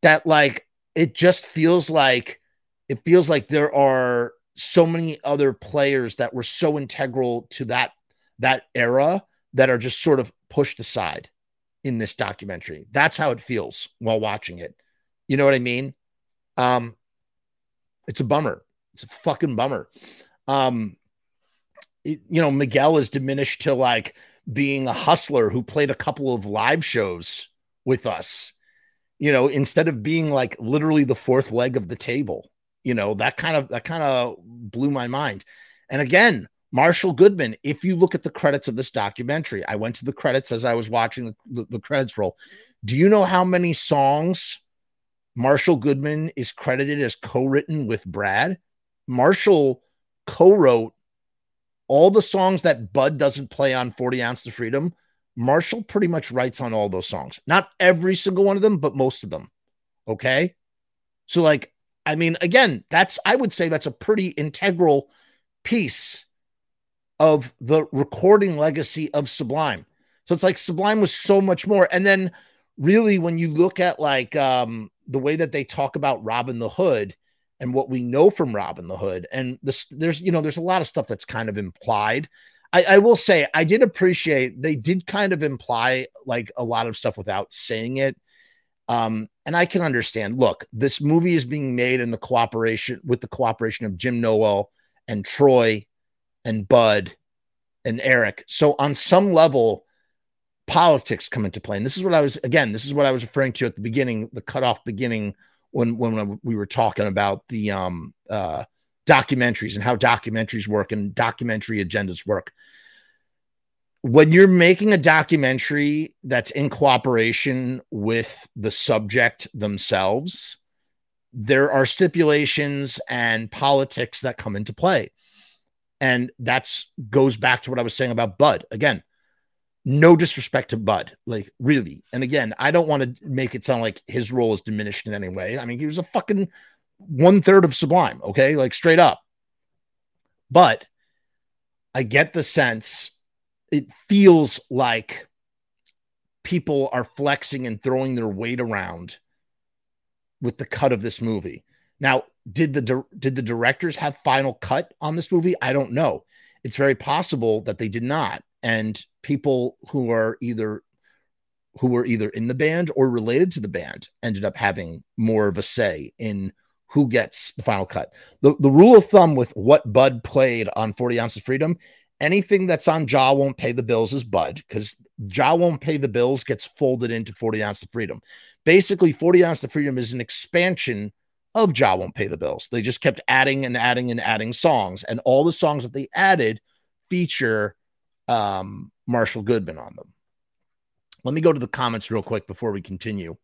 that, like, it just feels like it feels like there are so many other players that were so integral to that that era that are just sort of pushed aside in this documentary. That's how it feels while watching it. You know what I mean? Um, It's a bummer. It's a fucking bummer. Um, it, you know, Miguel is diminished to like being a hustler who played a couple of live shows with us, you know, instead of being like literally the fourth leg of the table. You know, that kind of, that kind of blew my mind. And again, Marshall Goodman, if you look at the credits of this documentary, I went to the credits as I was watching the, the, the credits roll. Do you know how many songs Marshall Goodman is credited as co-written with Brad? Marshall co-wrote all the songs that Bud doesn't play on forty ounce to Freedom. Marshall pretty much writes on all those songs. Not every single one of them, but most of them. Okay. So like, I mean, again, that's, I would say that's a pretty integral piece of the recording legacy of Sublime. So it's like Sublime was so much more. And then really when you look at like um, the way that they talk about Robin the Hood and what we know from Robin the Hood, and this, there's, you know, there's a lot of stuff that's kind of implied. I, I will say I did appreciate they did kind of imply like a lot of stuff without saying it. Um, and I can understand, look, this movie is being made in the cooperation with the cooperation of Jim Nowell and Troy and Bud and Eric. So on some level, politics come into play. And this is what I was, again, this is what I was referring to at the beginning, the cutoff beginning, when, when we were talking about the um, uh, documentaries and how documentaries work and documentary agendas work. When you're making a documentary that's in cooperation with the subject themselves, there are stipulations and politics that come into play. And that's goes back to what I was saying about Bud. Again, no disrespect to Bud, like really. And again, I don't want to make it sound like his role is diminished in any way. I mean, he was a fucking one third of Sublime. Okay. Like straight up. But I get the sense it feels like people are flexing and throwing their weight around with the cut of this movie. Now, Did the did the directors have final cut on this movie? I don't know. It's very possible that they did not. And people who are either who were either in the band or related to the band ended up having more of a say in who gets the final cut. The the rule of thumb with what Bud played on forty ounce of Freedom, anything that's on Jah Won't Pay the Bills is Bud, because Jah Won't Pay the Bills gets folded into forty ounce of Freedom. Basically, forty ounce of Freedom is an expansion of Jah Won't Pay the Bills. They just kept adding and adding and adding songs, and all the songs that they added feature um, Marshall Goodman on them. Let me go to the comments real quick before we continue.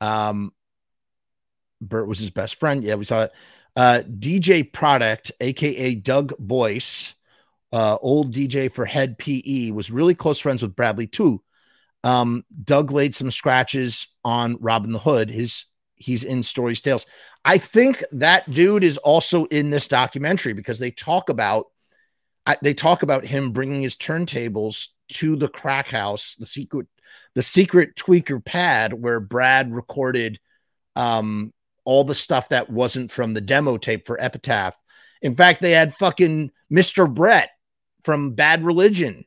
Um, Bert was his best friend. Yeah, we saw it. Uh, D J Product, A K A Doug Boyce, uh, old D J for Head P E, was really close friends with Bradley too. Um, Doug laid some scratches on Robin the Hood. His He's in Stories Tales. I think that dude is also in this documentary because they talk about I, they talk about him bringing his turntables to the crack house, the secret the secret tweaker pad where Brad recorded um, all the stuff that wasn't from the demo tape for Epitaph. In fact, they had fucking Mister Brett from Bad Religion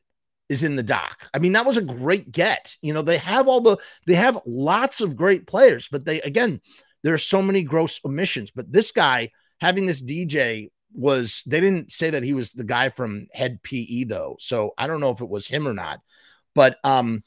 is in the doc. I mean, that was a great get. You know, they have all the, they have lots of great players, but they, again, there are so many gross omissions. But this guy having this D J was, they didn't say that he was the guy from Head P E though. So I don't know if it was him or not, but, um,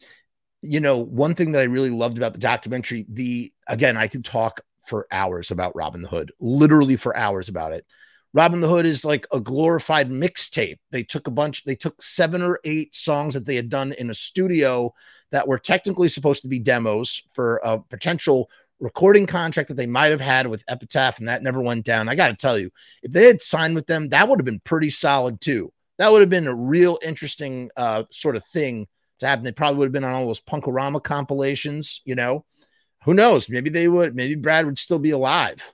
you know, one thing that I really loved about the documentary, the, again, I could talk for hours about Robin the Hood, literally for hours about it. Robin the Hood is like a glorified mixtape. They took a bunch, they took seven or eight songs that they had done in a studio that were technically supposed to be demos for a potential recording contract that they might have had with Epitaph, and that never went down. I got to tell you, if they had signed with them, that would have been pretty solid too. That would have been a real interesting uh, sort of thing to happen. They probably would have been on all those Punkorama compilations, you know. Who knows? Maybe they would, maybe Brad would still be alive.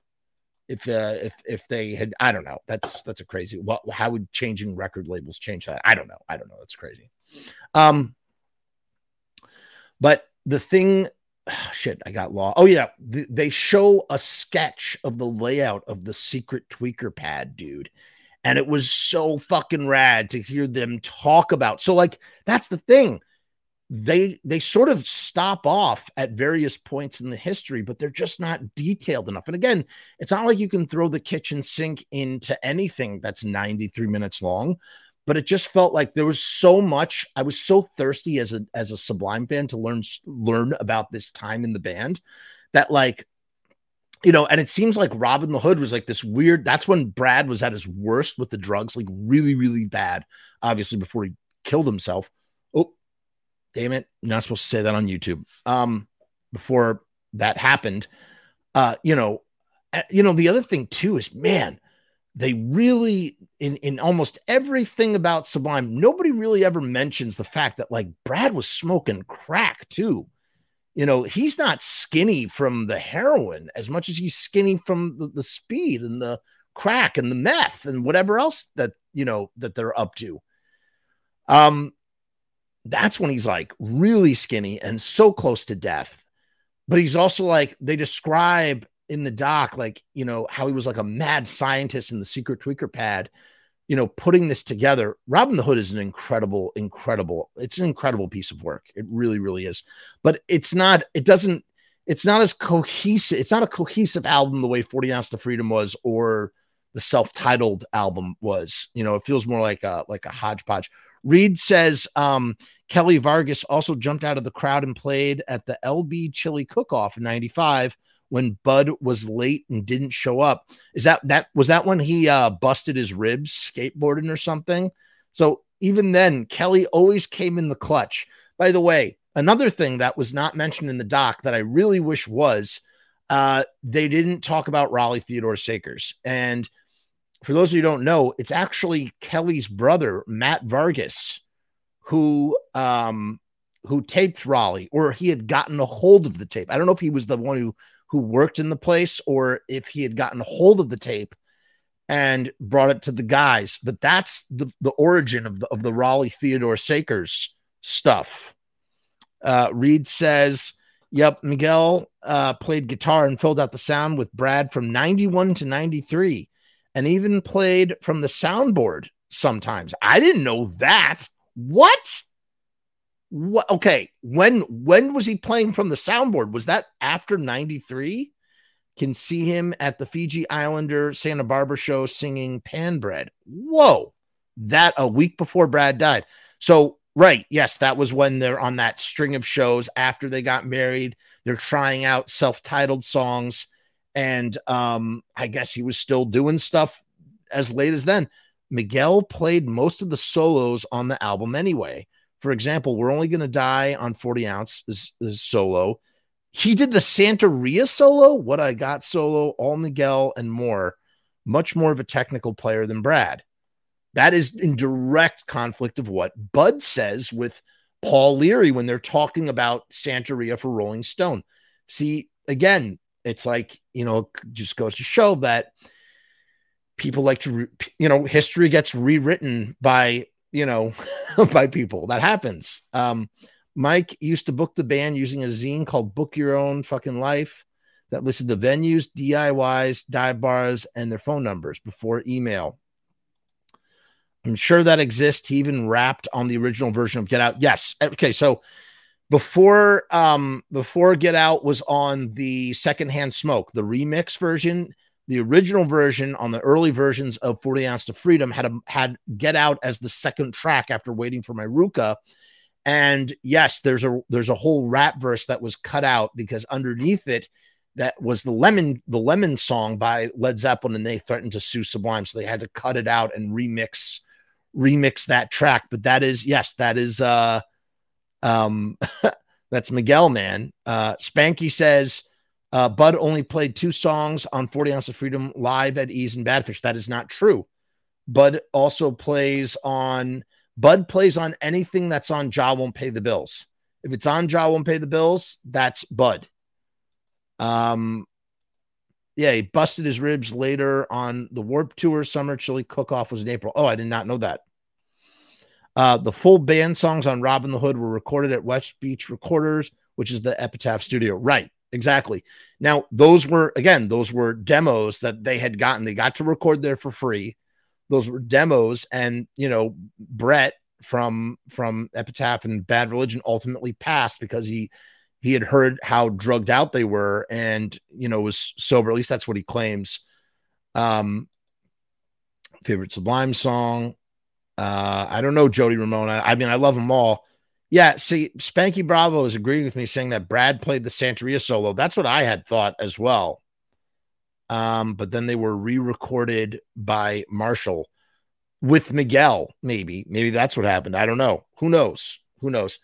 If, uh, if if they had, I don't know, that's, that's a crazy, what, how would changing record labels change that? I don't know. I don't know. That's crazy. Um, but the thing, shit, I got law. Oh yeah. Th- they show a sketch of the layout of the secret tweaker pad, dude. And it was so fucking rad to hear them talk about. So like, that's the thing. they they sort of stop off at various points in the history, but they're just not detailed enough. And again, it's not like you can throw the kitchen sink into anything that's ninety-three minutes long, but it just felt like there was so much. I was so thirsty as a as a Sublime fan to learn learn about this time in the band that, like, you know, and it seems like Robin the Hood was like this weird, that's when Brad was at his worst with the drugs, like really, really bad, obviously before he killed himself. Oh, damn it. You're not supposed to say that on YouTube. Um, before that happened, uh, you know, uh, you know, the other thing too is, man, they really, in, in almost everything about Sublime, nobody really ever mentions the fact that, like, Brad was smoking crack too. You know, he's not skinny from the heroin as much as he's skinny from the, the speed and the crack and the meth and whatever else that, you know, that they're up to. Um, that's when he's like really skinny and so close to death. But he's also like, they describe in the doc, like, you know, how he was like a mad scientist in the Secret Tweaker Pad, you know, putting this together. Robin the Hood is an incredible, incredible, it's an incredible piece of work. It really, really is. But it's not, it doesn't, it's not as cohesive. It's not a cohesive album the way forty ounce to Freedom was, or the self-titled album was. You know, it feels more like a, like a hodgepodge. Reed says, um, Kelly Vargas also jumped out of the crowd and played at the L B Chili Cook-Off in ninety-five when Bud was late and didn't show up. Is that, that was that when he uh, busted his ribs skateboarding or something? So even then, Kelly always came in the clutch. By the way, another thing that was not mentioned in the doc that I really wish was, uh, they didn't talk about Raleigh Theodore Sakers. And for those of you who don't know, it's actually Kelly's brother, Matt Vargas, who, um, who taped Raleigh, or he had gotten a hold of the tape. I don't know if he was the one who, who worked in the place, or if he had gotten a hold of the tape and brought it to the guys. But that's the, the origin of the, of the Raleigh Theodore Sakers stuff. Uh, Reed says, yep, Miguel uh, played guitar and filled out the sound with Brad from ninety-one to ninety-three, and even played from the soundboard sometimes. I didn't know that. What? What? Okay, when when was he playing from the soundboard? Was that after ninety-three? Can see him at the Fiji Islander Santa Barbara show singing Pan Bread. Whoa, that a week before Brad died. So, right, yes, that was when they're on that string of shows after they got married. They're trying out self-titled songs, and um, I guess he was still doing stuff as late as then. Miguel played most of the solos on the album anyway. For example, We're Only Gonna Die on forty ounce is, is solo. He did the Santeria solo, What I Got solo, All Miguel, and more. Much more of a technical player than Brad. That is in direct conflict of what Bud says with Paul Leary when they're talking about Santeria for Rolling Stone. See, again, it's like, you know, it just goes to show that people like to, re- you know, history gets rewritten by, you know, by people. That happens. Um, Mike used to book the band using a zine called Book Your Own Fucking Life that listed the venues, D I Ys, dive bars, and their phone numbers before email. I'm sure that exists. He even rapped on the original version of Get Out. Yes. Okay. So before, um, before Get Out was on the Secondhand Smoke, the remix version. The original version on the early versions of forty ounce to Freedom had a, had Get Out as the second track after Waiting for My Ruka. And yes, there's a there's a whole rap verse that was cut out because underneath it, that was the Lemon the Lemon song by Led Zeppelin, and they threatened to sue Sublime, so they had to cut it out and remix remix that track. But that is, yes, that is uh um that's Miguel, man. Uh, Spanky says, Uh, Bud only played two songs on forty ounce of Freedom live at Ease and Badfish. That is not true. Bud also plays on, Bud plays on anything that's on Jah Won't Pay the Bills. If it's on Jah Won't Pay the Bills, that's Bud. Um, yeah, he busted his ribs later on the Warped Tour. Summer Chili Cook-Off was in April. Oh, I did not know that. Uh, the full band songs on Robin the Hood were recorded at West Beach Recorders, which is the Epitaph studio. Right. Exactly. Now, those were, again, those were demos that they had gotten. They got to record there for free. Those were demos. And, you know, Brett, from from Epitaph and Bad Religion ultimately passed because he he had heard how drugged out they were, and you know, was sober. At least that's what he claims. Um, favorite Sublime song. Uh, I don't know, Jody Ramona. I mean, I love them all. Yeah, see, Spanky Bravo is agreeing with me, saying that Brad played the Santeria solo. That's what I had thought as well. Um, but then they were re-recorded by Marshall with Miguel, maybe. Maybe that's what happened. I don't know. Who knows? Who knows?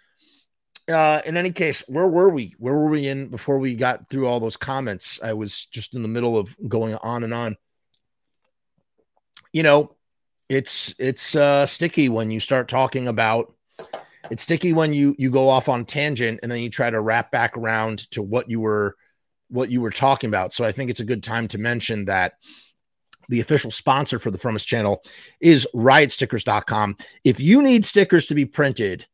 Uh, in any case, where were we? Where were we in before we got through all those comments? I was just in the middle of going on and on. You know, it's it's uh, sticky when you start talking about It's sticky when you you go off on tangent and then you try to wrap back around to what you were what you were talking about. So I think it's a good time to mention that the official sponsor for the Firmus channel is riot stickers dot com. If you need stickers to be printed,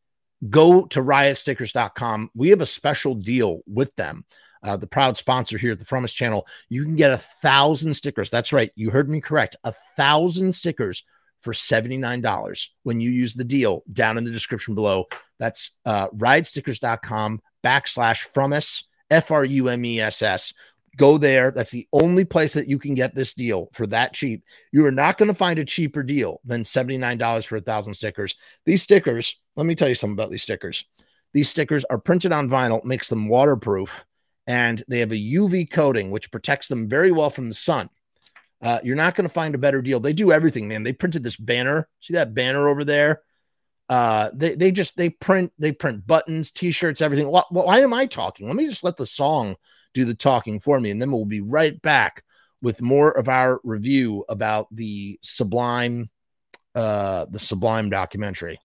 go to riot stickers dot com. We have a special deal with them. Uh, the proud sponsor here at the Firmus channel. You can get a thousand stickers. That's right. You heard me correct. A thousand stickers for seventy-nine dollars when you use the deal down in the description below. That's uh, riot stickers dot com backslash Frumes, F R U M E S S. Go there. That's the only place that you can get this deal for that cheap. You are not going to find a cheaper deal than seventy-nine dollars for a thousand stickers. These stickers, let me tell you something about these stickers. These stickers are printed on vinyl, makes them waterproof, and they have a U V coating, which protects them very well from the sun. Uh, you're not going to find a better deal. They do everything, man. They printed this banner. See that banner over there? Uh, they they just they print they print buttons, t-shirts, everything. Why, why am I talking? Let me just let the song do the talking for me, and then we'll be right back with more of our review about the Sublime, uh, the Sublime documentary.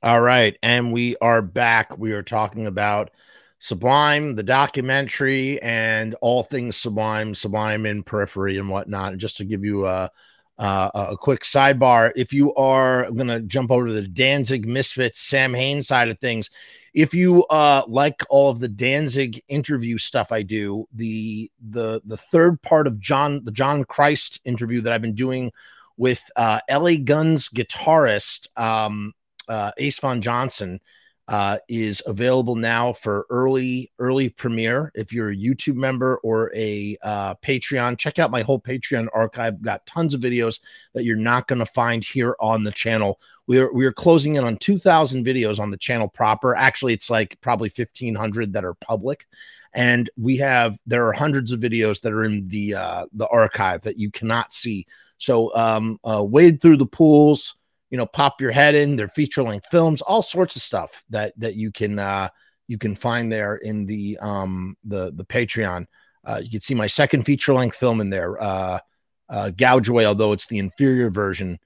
All right, and we are back. We are talking about Sublime, the documentary, and all things Sublime, Sublime in Periphery and whatnot. And just to give you a, a, a quick sidebar, if you are, I'm going to jump over to the Danzig Misfits, Sam Haines side of things. If you uh, like all of the Danzig interview stuff I do, the the the third part of John the John Christ interview that I've been doing with uh, L A Gunn's guitarist, um, Uh, Ace Von Johnson uh, is available now for early, early premiere. If you're a YouTube member or a uh, Patreon, check out my whole Patreon archive. I've got tons of videos that you're not going to find here on the channel. We are, we are closing in on two thousand videos on the channel proper. Actually, it's like probably fifteen hundred that are public. And we have, there are hundreds of videos that are in the, uh, the archive that you cannot see. So um, uh, wade through the pools, you know, pop your head in. They're feature-length films, all sorts of stuff that that you can uh, you can find there in the um, the the Patreon. Uh, you can see my second feature-length film in there, uh, uh, Gouge Away, although it's the inferior version,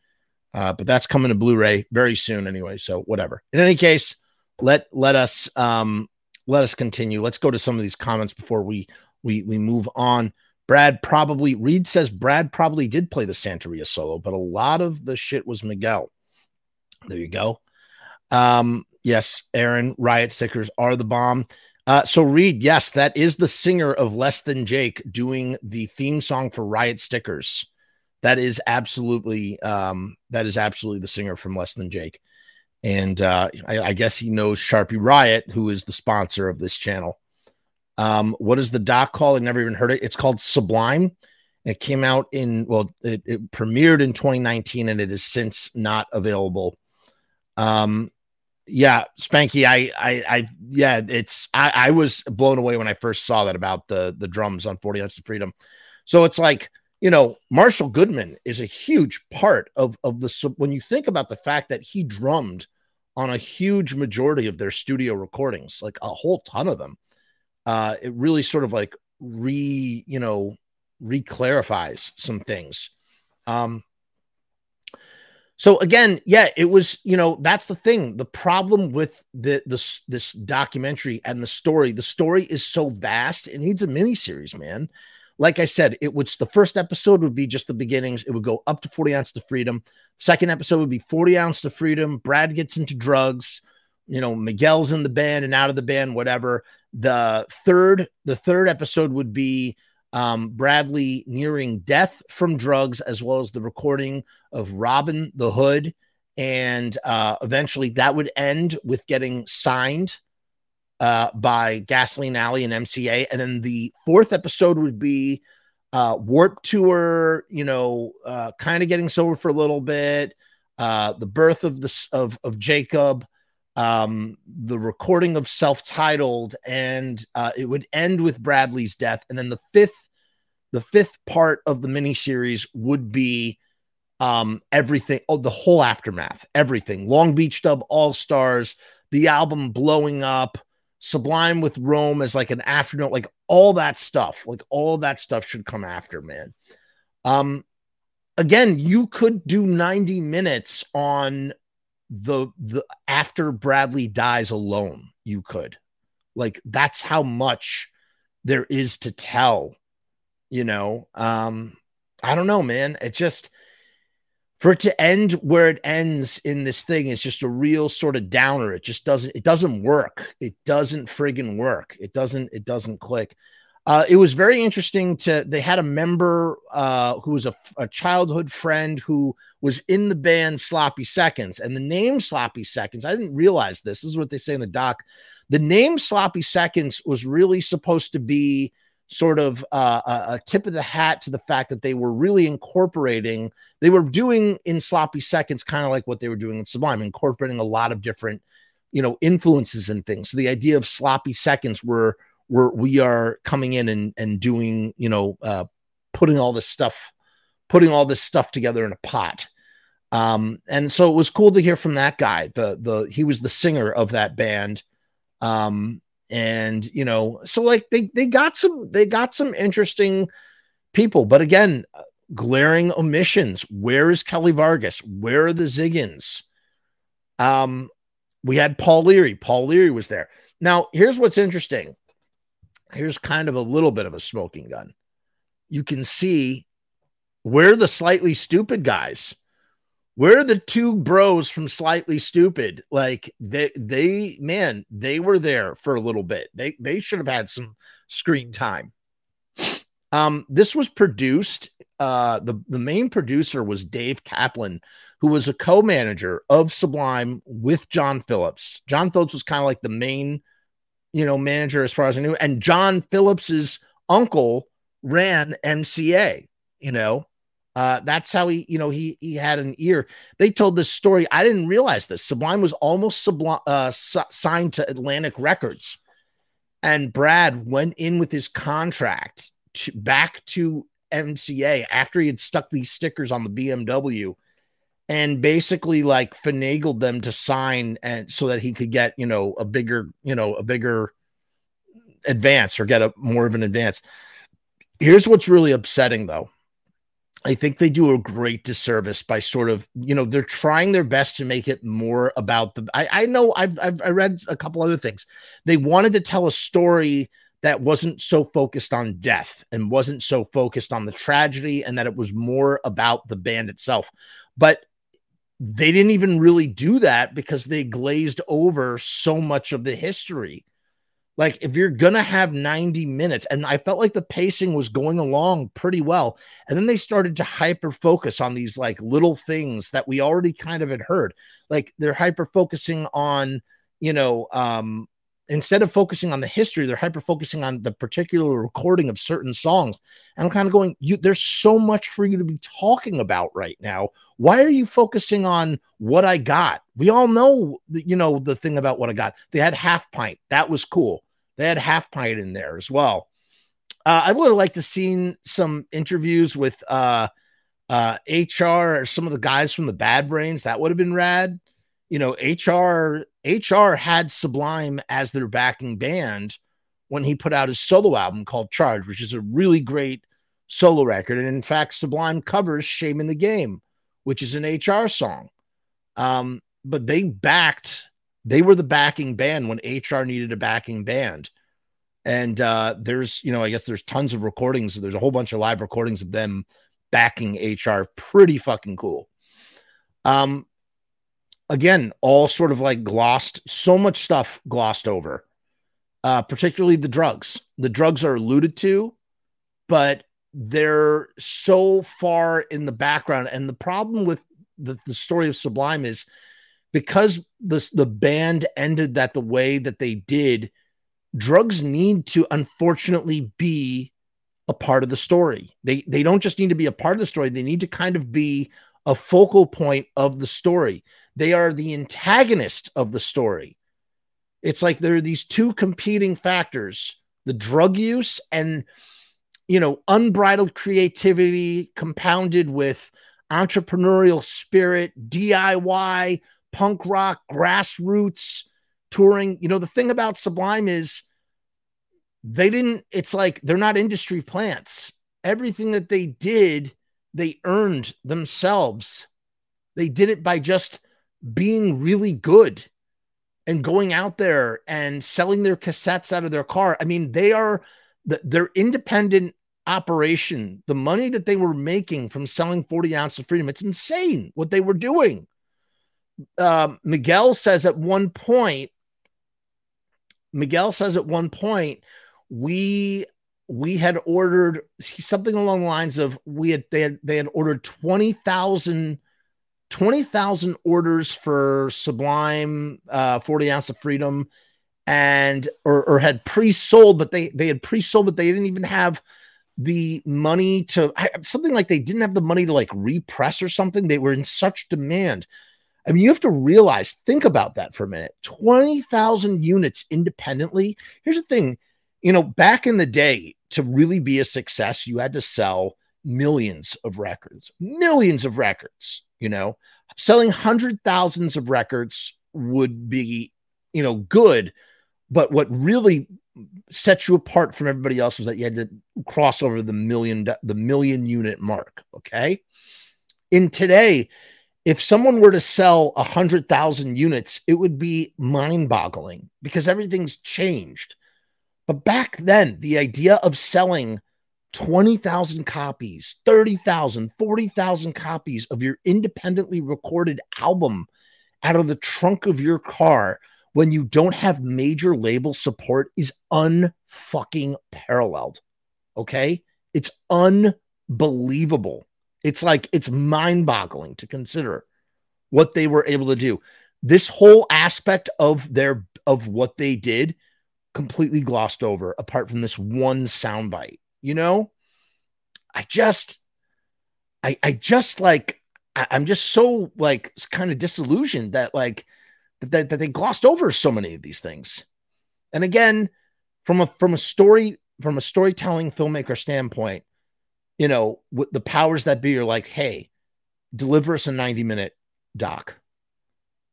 uh, but that's coming to Blu-ray very soon anyway. So whatever. In any case, let let us um, let us continue. Let's go to some of these comments before we we we move on. Brad probably, Reed says Brad probably did play the Santeria solo, but a lot of the shit was Miguel. There you go. Um, yes, Aaron, riot stickers are the bomb. Uh, so Reed, yes, that is the singer of Less Than Jake doing the theme song for Riot Stickers. That is absolutely, um, that is absolutely the singer from Less Than Jake. And uh, I, I guess he knows Sharpie Riot, who is the sponsor of this channel. Um, what is the doc called? I never even heard it. It's called Sublime. It came out in, well, it, it premiered in twenty nineteen, and it is since not available Um, yeah, Spanky, I, I, I, yeah, it's, I, I was blown away when I first saw that about the, the drums on forty Ounce to Freedom. So it's like, you know, Marshall Goodman is a huge part of, of the, when you think about the fact that he drummed on a huge majority of their studio recordings, like a whole ton of them, uh, it really sort of like re, you know, re-clarifies some things. Um, So again, yeah, it was, you know, that's the thing. The problem with the this this documentary and the story, the story is so vast. It needs a miniseries, man. Like I said, it would, the first episode would be just the beginnings. It would go up to forty Ounce to Freedom. Second episode would be forty Ounce to Freedom. Brad gets into drugs. You know, Miguel's in the band and out of the band, whatever. The third, the third episode would be Um, Bradley nearing death from drugs, as well as the recording of Robin the Hood. And uh, eventually that would end with getting signed uh, by Gasoline Alley and M C A. And then the fourth episode would be uh, Warp Tour, you know, uh, kind of getting sober for a little bit, uh, the birth of, the, of, of Jacob, um the recording of Self-Titled, and uh it would end with Bradley's death. And then the fifth the fifth part of the miniseries would be um everything, oh the whole aftermath, everything, Long Beach Dub All-Stars, the album blowing up, Sublime with Rome as like an afternoon, like all that stuff, like all that stuff should come after, man. Um again, you could do ninety minutes on the the after Bradley dies alone. You could, like, that's how much there is to tell, you know. um I don't know, man, it just, for it to end where it ends in this thing is just a real sort of downer. It just doesn't, it doesn't work. It doesn't friggin' work. It doesn't, it doesn't click. Uh it was very interesting to, they had a member uh who was a, a childhood friend who was in the band Sloppy Seconds, and the name Sloppy Seconds, I didn't realize this, this is what they say in the doc, the name Sloppy Seconds was really supposed to be sort of uh, a, a tip of the hat to the fact that they were really incorporating, they were doing in Sloppy Seconds kind of like what they were doing in Sublime, incorporating a lot of different, you know, influences and things. So the idea of Sloppy Seconds were, we're, we are coming in and, and doing, you know, uh, putting all this stuff, putting all this stuff together in a pot. Um, and so it was cool to hear from that guy. The, the, he was the singer of that band. Um, and, you know, so like they, they got some, they got some interesting people, but again, glaring omissions. Where is Kelly Vargas? Where are the Ziggens? Um, we had Paul Leary. Paul Leary was there. Now here's what's interesting. Here's kind of a little bit of a smoking gun. You can see where the Slightly Stupid guys, where the two bros from Slightly Stupid, like they, they, man, they were there for a little bit. They, they should have had some screen time. Um, this was produced. Uh, the, the main producer was Dave Kaplan, who was a co-manager of Sublime with John Phillips. John Phillips was kind of like the main, you know, manager as far as I knew. And John Phillips's uncle ran M C A, you know, uh, that's how he, you know, he, he had an ear. They told this story. I didn't realize this. Sublime was almost Sublime, uh, su- signed to Atlantic Records, and Brad went in with his contract to, back to M C A after he had stuck these stickers on the B M W and basically like finagled them to sign, and so that he could get, you know, a bigger, you know, a bigger advance, or get a more of an advance. Here's what's really upsetting though. I think they do a great disservice by sort of, you know, they're trying their best to make it more about the, I, I know I've, I've, I read a couple other things. They wanted to tell a story that wasn't so focused on death and wasn't so focused on the tragedy, and that it was more about the band itself. But they didn't even really do that because they glazed over so much of the history. Like, if you're going to have ninety minutes, and I felt like the pacing was going along pretty well, and then they started to hyper-focus on these like little things that we already kind of had heard. Like, they're hyper-focusing on, you know, um, instead of focusing on the history, they're hyper focusing on the particular recording of certain songs. And I'm kind of going, you, there's so much for you to be talking about right now. Why are you focusing on what I got? We all know, the, you know, the thing about what I got. They had Half Pint. That was cool. They had Half Pint in there as well. Uh, I would have liked to seen some interviews with uh, uh, H R or some of the guys from the Bad Brains. That would have been rad. You know, H R H R had Sublime as their backing band when he put out his solo album called Charge, which is a really great solo record. And in fact, Sublime covers Shame in the Game, which is an H R song. Um, but they backed, they were the backing band when H R needed a backing band. And uh, there's, you know, I guess there's tons of recordings. There's a whole bunch of live recordings of them backing H R. Pretty fucking cool. Um. Again, all sort of like glossed, so much stuff glossed over, uh, particularly the drugs. The drugs are alluded to, but they're so far in the background. And the problem with the, the story of Sublime is because this, the band ended that the way that they did, drugs need to unfortunately be a part of the story. They, they don't just need to be a part of the story. They need to kind of be a focal point of the story. They are the antagonist of the story. It's like there are these two competing factors, the drug use and, you know, unbridled creativity compounded with entrepreneurial spirit, D I Y, punk rock, grassroots, touring. You know, the thing about Sublime is they didn't, it's like they're not industry plants. Everything that they did, they earned themselves. They did it by just being really good and going out there and selling their cassettes out of their car. I mean, they are the, their independent operation, the money that they were making from selling forty ounce of freedom. It's insane what they were doing. Um, Miguel says at one point, Miguel says at one point, we, we had ordered something along the lines of we had, they had, they had ordered twenty thousand orders for Sublime, uh, forty ounce of freedom, and or, or had pre-sold, but they they had pre-sold, but they didn't even have the money to something like they didn't have the money to like repress or something. They were in such demand. I mean, you have to realize, think about that for a minute. twenty thousand units independently. Here's the thing, you know, back in the day, to really be a success, you had to sell millions of records, millions of records. You know, selling hundred thousands of records would be, you know, good. But what really set you apart from everybody else was that you had to cross over the million, the million unit mark. Okay. In today, if someone were to sell a hundred thousand units, it would be mind boggling because everything's changed. But back then, the idea of selling twenty thousand copies, thirty thousand, forty thousand copies of your independently recorded album out of the trunk of your car when you don't have major label support is unfucking paralleled. Okay? It's unbelievable. It's like, it's mind-boggling to consider what they were able to do. This whole aspect of their, of what they did completely glossed over apart from this one soundbite. You know, I just, I, I just like, I, I'm just so like kind of disillusioned that like, that, that they glossed over so many of these things. And again, from a, from a story, from a storytelling filmmaker standpoint, you know, with the powers that be are like, hey, deliver us a ninety minute doc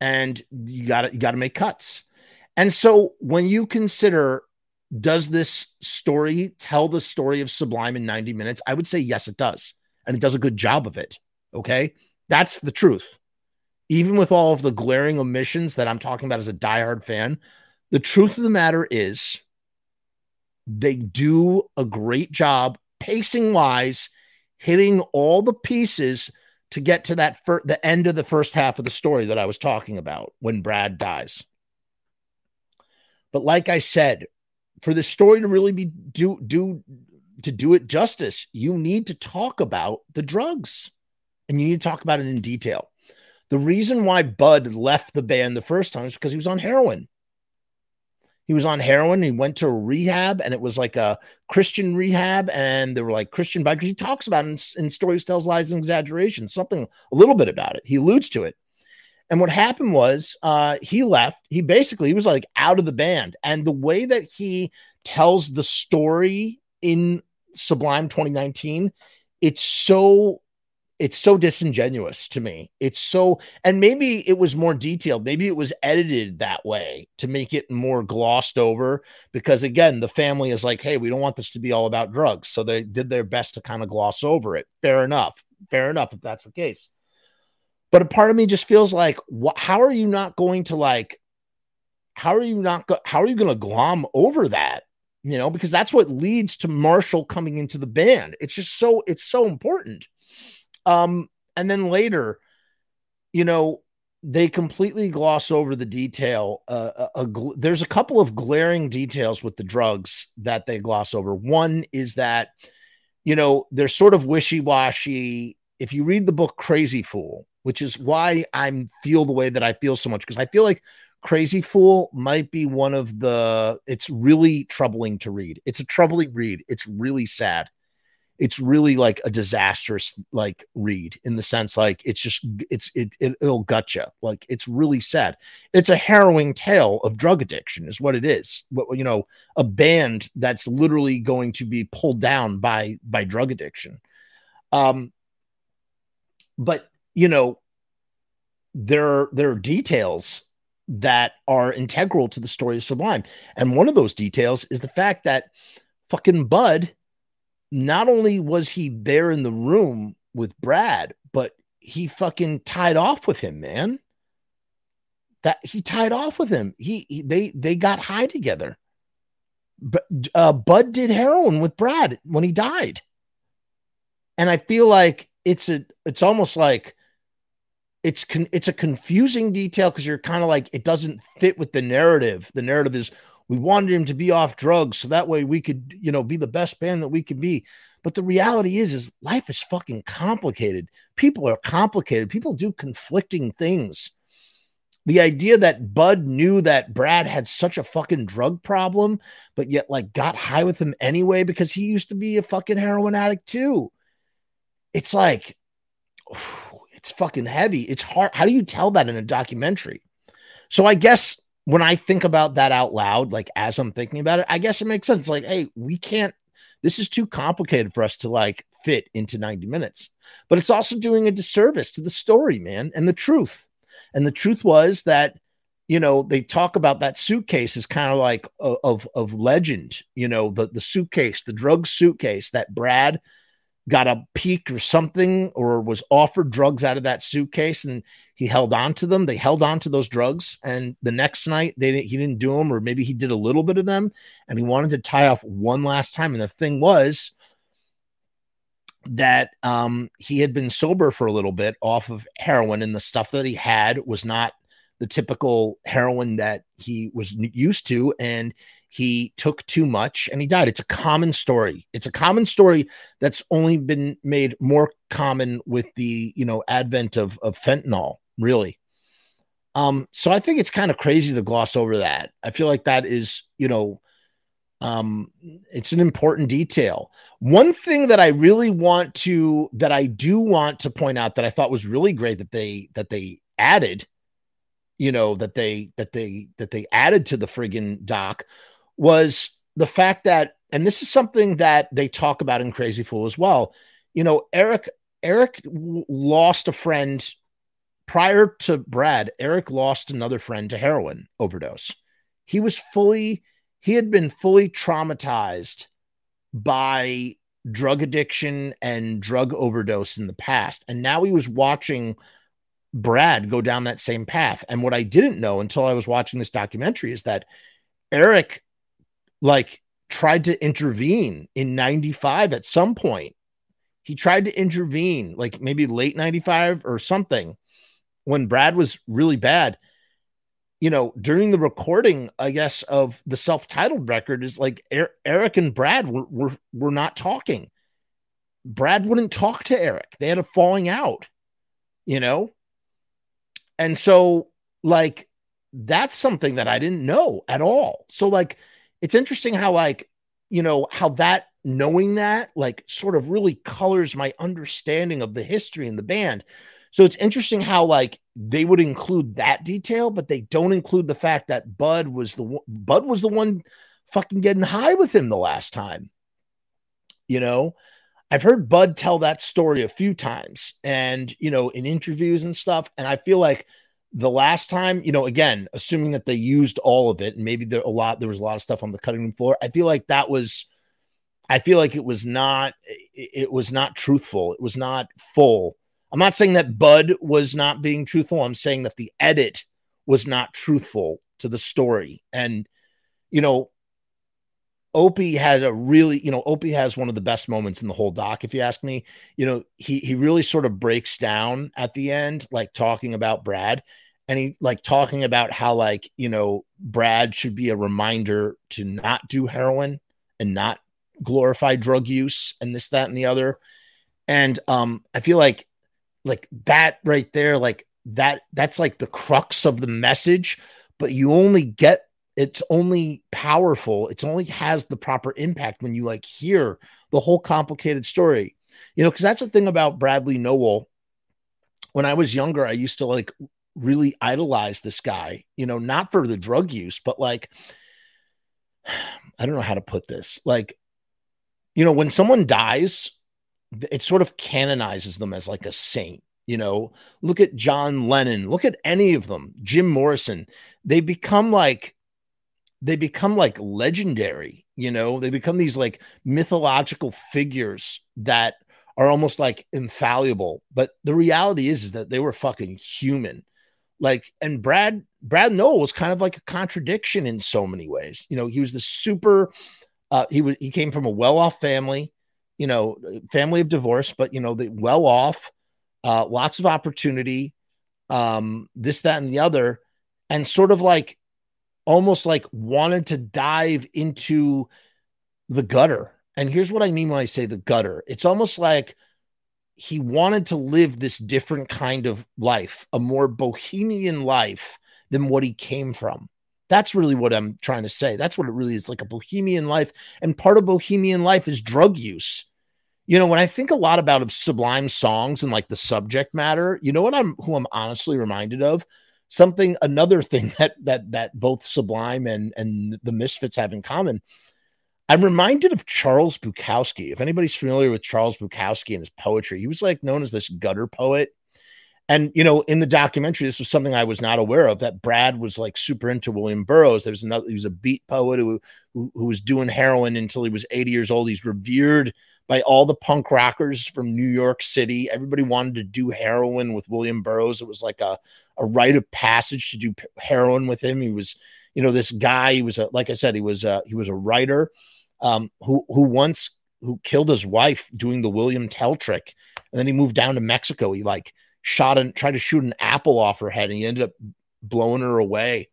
and you gotta, you gotta make cuts. And so when you consider, does this story tell the story of Sublime in ninety minutes? I would say, yes, it does. And it does a good job of it. Okay. That's the truth. Even with all of the glaring omissions that I'm talking about as a diehard fan, the truth of the matter is they do a great job pacing wise, hitting all the pieces to get to that fir- the end of the first half of the story that I was talking about when Brad dies. But like I said, for the story to really be do do to do it justice, you need to talk about the drugs and you need to talk about it in detail. The reason why Bud left the band the first time is because he was on heroin. He was on heroin. He went to rehab, and it was like a Christian rehab, and there were like Christian bikers. He talks about it in, in Stories, Tales, Lies, and Exaggerations, something, a little bit about it. He alludes to it. And what happened was uh, he left. He basically, he was like out of the band. And the way that he tells the story in Sublime twenty nineteen, it's so... It's so disingenuous to me. It's so, and maybe it was more detailed. Maybe it was edited that way to make it more glossed over, because again, the family is like, hey, we don't want this to be all about drugs. So they did their best to kind of gloss over it. Fair enough. Fair enough. If that's the case. But a part of me just feels like, what, how are you not going to like, how are you not, go, how are you going to glom over that? You know, because that's what leads to Marshall coming into the band. It's just so, it's so important. Um, and then later, you know, they completely gloss over the detail. Uh, a, a gl- there's a couple of glaring details with the drugs that they gloss over. One is that, you know, they're sort of wishy-washy. If you read the book Crazy Fool, which is why I feel the way that I feel so much, because I feel like Crazy Fool might be one of the, it's really troubling to read. It's a troubling read. It's really sad. It's really like a disastrous like read in the sense like it's just it's it, it it'll gut you, like it's really sad. It's a harrowing tale of drug addiction is what it is. What, you know, a band that's literally going to be pulled down by by drug addiction. Um, but you know, there there are details that are integral to the story of Sublime, and one of those details is the fact that fucking Bud. Not only was he there in the room with Brad, but he fucking tied off with him, man. That he tied off with him. He, he they they got high together. But uh, Bud did heroin with Brad when he died, and I feel like it's a it's almost like it's con- it's a confusing detail because you're kind of like it doesn't fit with the narrative. The narrative is. We wanted him to be off drugs so that way we could, you know, be the best band that we could be. But the reality is, is life is fucking complicated. People are complicated. People do conflicting things. The idea that Bud knew that Brad had such a fucking drug problem, but yet like got high with him anyway, because he used to be a fucking heroin addict too. It's like, it's fucking heavy. It's hard. How do you tell that in a documentary? So I guess, when I think about that out loud, like as I'm thinking about it, I guess it makes sense. Like, hey, we can't, this is too complicated for us to like fit into ninety minutes, but it's also doing a disservice to the story, man. And the truth. And the truth was that, you know, they talk about that suitcase is kind of like a, of, of legend, you know, the, the suitcase, the drug suitcase that Brad got a peek or something, or was offered drugs out of that suitcase. And he held on to them. They held on to those drugs. And the next night they didn't, he didn't do them, or maybe he did a little bit of them and he wanted to tie off one last time. And the thing was that um, he had been sober for a little bit off of heroin, and the stuff that he had was not the typical heroin that he was used to. And he took too much and he died. It's a common story. It's a common story that's only been made more common with the, you know, advent of, of fentanyl, really. Um, so I think it's kind of crazy to gloss over that. I feel like that is, you know, um, it's an important detail. One thing that I really want to, that I do want to point out that I thought was really great that they, that they added, you know, that they, that they, that they added to the friggin' doc was the fact that, and this is something that they talk about in Crazy Fool as well. You know, Eric, Eric lost a friend prior to Brad. Eric lost another friend to heroin overdose. He was fully, he had been fully traumatized by drug addiction and drug overdose in the past. And now he was watching Brad go down that same path. And what I didn't know until I was watching this documentary is that Eric like tried to intervene in ninety-five at some point. He tried to intervene like maybe late ninety-five or something when Brad was really bad. You know, during the recording, I guess, of the self-titled record is like er- Eric and Brad were, were, were not talking. Brad wouldn't talk to Eric. They had a falling out, you know? And so like that's something that I didn't know at all. So like, it's interesting how like, you know, how that knowing that like sort of really colors my understanding of the history in the band. So it's interesting how like they would include that detail, but they don't include the fact that Bud was the Bud was the one fucking getting high with him the last time. You know, I've heard Bud tell that story a few times and, you know, in interviews and stuff. And I feel like the last time, you know, again, assuming that they used all of it and maybe there a lot, there was a lot of stuff on the cutting room floor. I feel like that was, I feel like it was not, it was not truthful. It was not full. I'm not saying that Bud was not being truthful. I'm saying that the edit was not truthful to the story. And, you know, Opie had a really, you know, Opie has one of the best moments in the whole doc, if you ask me. You know, he he really sort of breaks down at the end, like talking about Brad, and he like talking about how like, you know, Brad should be a reminder to not do heroin and not glorify drug use and this, that, and the other. And um, I feel like like that right there, like that that's like the crux of the message, but you only get it's only powerful. It's only has the proper impact when you like hear the whole complicated story, you know, because that's the thing about Bradley Nowell. When I was younger, I used to like really idolize this guy, you know, not for the drug use, but like, I don't know how to put this. Like, you know, when someone dies, it sort of canonizes them as like a saint. You know, look at John Lennon, look at any of them, Jim Morrison, they become like, they become like legendary, you know, they become these like mythological figures that are almost like infallible. But the reality is, is that they were fucking human. Like, and Brad, Brad Nowell was kind of like a contradiction in so many ways. You know, he was the super, uh, he was, he came from a well-off family, you know, family of divorce, but you know, the well-off, uh, lots of opportunity, um, this, that, and the other, and sort of like, almost like wanted to dive into the gutter. And here's what I mean when I say the gutter. It's almost like he wanted to live this different kind of life, a more bohemian life than what he came from. That's really what I'm trying to say. That's what it really is, like a bohemian life. And part of bohemian life is drug use. You know, when I think a lot about of Sublime songs and like the subject matter, you know what I'm, who I'm honestly reminded of? Something, another thing that that that both Sublime and and the Misfits have in common. I'm reminded of Charles Bukowski. If anybody's familiar with Charles Bukowski and his poetry, he was like known as this gutter poet. And you know, in the documentary, this was something I was not aware of, that Brad was like super into William Burroughs. There was another, he was a beat poet who, who who was doing heroin until he was eighty years old. He's revered by all the punk rockers from New York City. Everybody wanted to do heroin with William Burroughs. It was like a, a rite of passage to do heroin with him. He was, you know, this guy, he was a, like I said, he was a, he was a writer um, who, who once, who killed his wife doing the William Tell trick. And then he moved down to Mexico. He like shot and tried to shoot an apple off her head and he ended up blowing her away.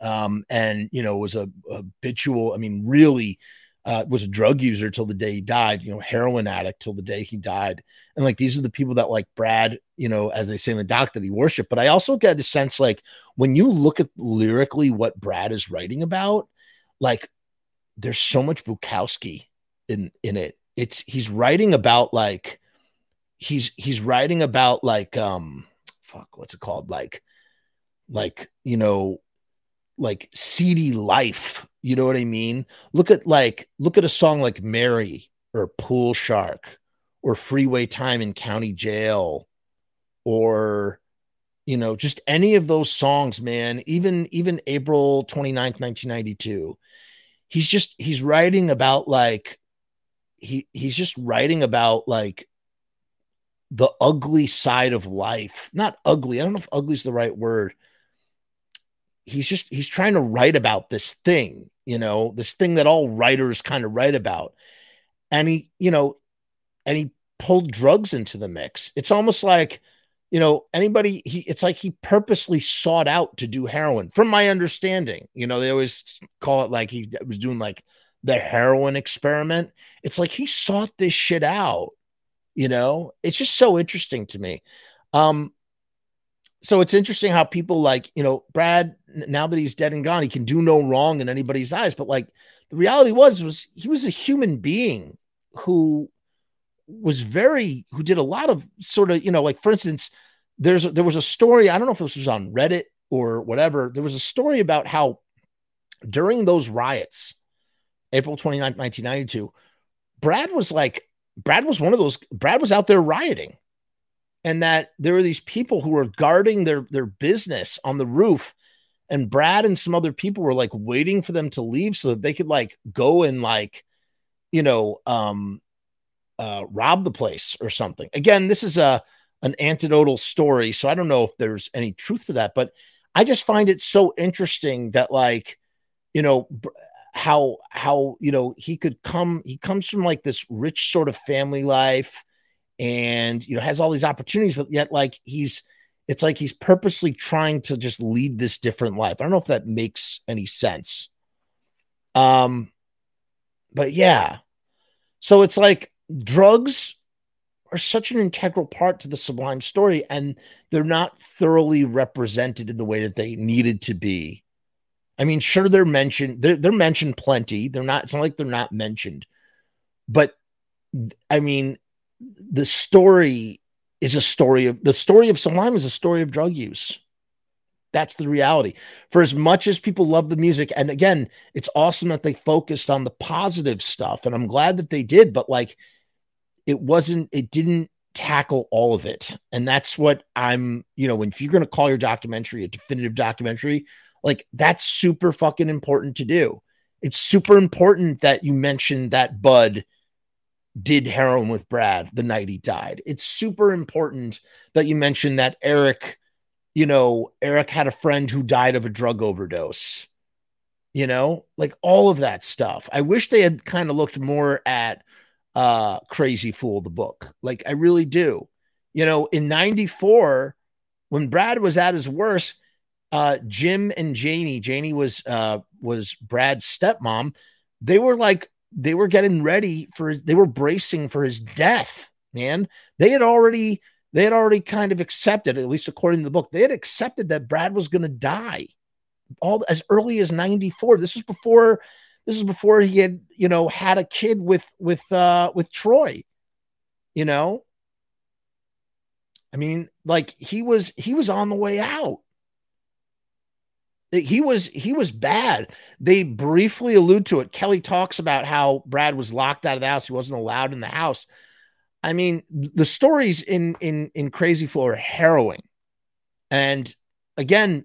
Um, and, you know, was a, a habitual, I mean, really, Uh, was a drug user till the day he died, you know, heroin addict till the day he died. And like, these are the people that like Brad, you know, as they say in the doc, that he worshiped. But I also get the sense, like when you look at lyrically what Brad is writing about, like there's so much Bukowski in, in it. It's, he's writing about like, he's, he's writing about like, um, fuck, what's it called? Like, like, you know, like seedy life. You know what I mean? Look at like, look at a song like Mary or Pool Shark or Freeway Time in County Jail or, you know, just any of those songs, man, even, even April twenty-ninth, nineteen ninety-two, he's just, he's writing about like, he, he's just writing about like the ugly side of life. Not ugly. I don't know if ugly is the right word. He's just, he's trying to write about this thing, you know, this thing that all writers kind of write about. And he, you know, and he pulled drugs into the mix. It's almost like, you know, anybody, he, it's like he purposely sought out to do heroin, from my understanding. You know, they always call it like he was doing like the heroin experiment. It's like he sought this shit out, you know, it's just so interesting to me. Um, So it's interesting how people like, you know, Brad, now that he's dead and gone, he can do no wrong in anybody's eyes. But like the reality was, was he was a human being who was very, who did a lot of sort of, you know, like, for instance, there's, there was a story, I don't know if this was on Reddit or whatever. There was a story about how during those riots, April twenty-ninth, nineteen ninety-two, Brad was like, Brad was one of those, Brad was out there rioting. And that there were these people who were guarding their, their business on the roof. And Brad and some other people were like waiting for them to leave so that they could like go and like, you know, um, uh, rob the place or something. Again, this is a, an anecdotal story. So I don't know if there's any truth to that, but I just find it so interesting that like, you know, how, how, you know, he could come, he comes from like this rich sort of family life, and, you know, has all these opportunities, but yet like he's, it's like he's purposely trying to just lead this different life. I don't know if that makes any sense. Um, but yeah, so it's like drugs are such an integral part to the Sublime story, and they're not thoroughly represented in the way that they needed to be. I mean, sure, they're mentioned, they're, they're mentioned plenty. They're not, it's not like they're not mentioned, but I mean, the story is a story of the story of Sublime is a story of drug use. That's the reality. For as much as people love the music, and again, it's awesome that they focused on the positive stuff, and I'm glad that they did, but like it wasn't, it didn't tackle all of it. And that's what I'm, you know, if you're going to call your documentary a definitive documentary, like that's super fucking important to do. It's super important that you mention that Bud did heroin with Brad the night he died. It's super important that you mention that Eric, you know, Eric had a friend who died of a drug overdose, you know, like all of that stuff. I wish they had kind of looked more at uh Crazy Fool, the book. Like I really do. You know, in ninety-four, when Brad was at his worst, uh, Jim and Janie, Janie was, uh, was Brad's stepmom. They were like, they were getting ready for, they were bracing for his death, man. They had already, they had already kind of accepted, at least according to the book, they had accepted that Brad was going to die all as early as ninety-four. This was before, this was before he had, you know, had a kid with, with, uh, with Troy, you know, I mean, like he was, he was on the way out. He was, he was bad. They briefly allude to it. Kelly talks about how Brad was locked out of the house. He wasn't allowed in the house. I mean, the stories in, in, in Crazy Fool are harrowing. And again,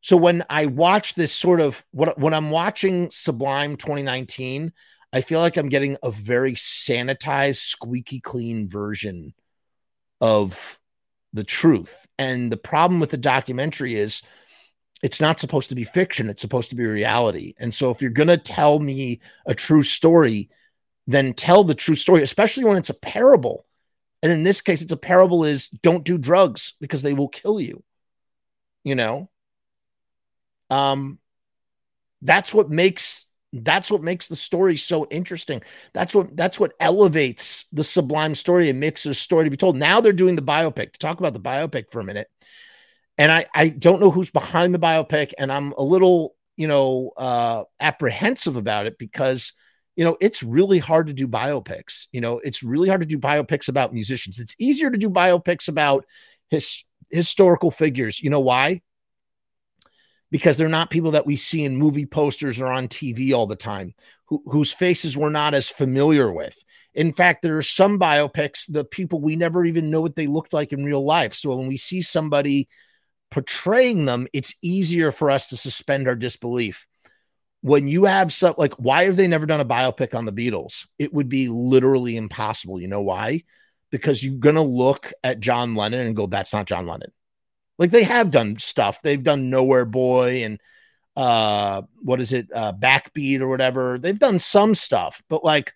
so when I watch this sort of, what, when I'm watching Sublime twenty nineteen, I feel like I'm getting a very sanitized, squeaky clean version of the truth. And the problem with the documentary is, it's not supposed to be fiction. It's supposed to be reality. And so if you're going to tell me a true story, then tell the true story, especially when it's a parable. And in this case, it's a parable is don't do drugs because they will kill you. You know, um, that's what makes, that's what makes the story so interesting. That's what, that's what elevates the Sublime story and makes the story to be told. Now they're doing the biopic. To talk about the biopic for a minute. And I, I don't know who's behind the biopic, and I'm a little, you know, uh, apprehensive about it because, you know, it's really hard to do biopics. You know, it's really hard to do biopics about musicians. It's easier to do biopics about his, historical figures. You know why? Because they're not people that we see in movie posters or on T V all the time, who, whose faces we're not as familiar with. In fact, there are some biopics, the people we never even know what they looked like in real life. So when we see somebody portraying them, it's easier for us to suspend our disbelief. When you have some, like, why have they never done a biopic on the Beatles? It would be literally impossible. You know why? Because you're going to look at John Lennon and go, that's not John Lennon. Like they have done stuff. They've done Nowhere Boy and uh, what is it? Uh, Backbeat or whatever. They've done some stuff, but like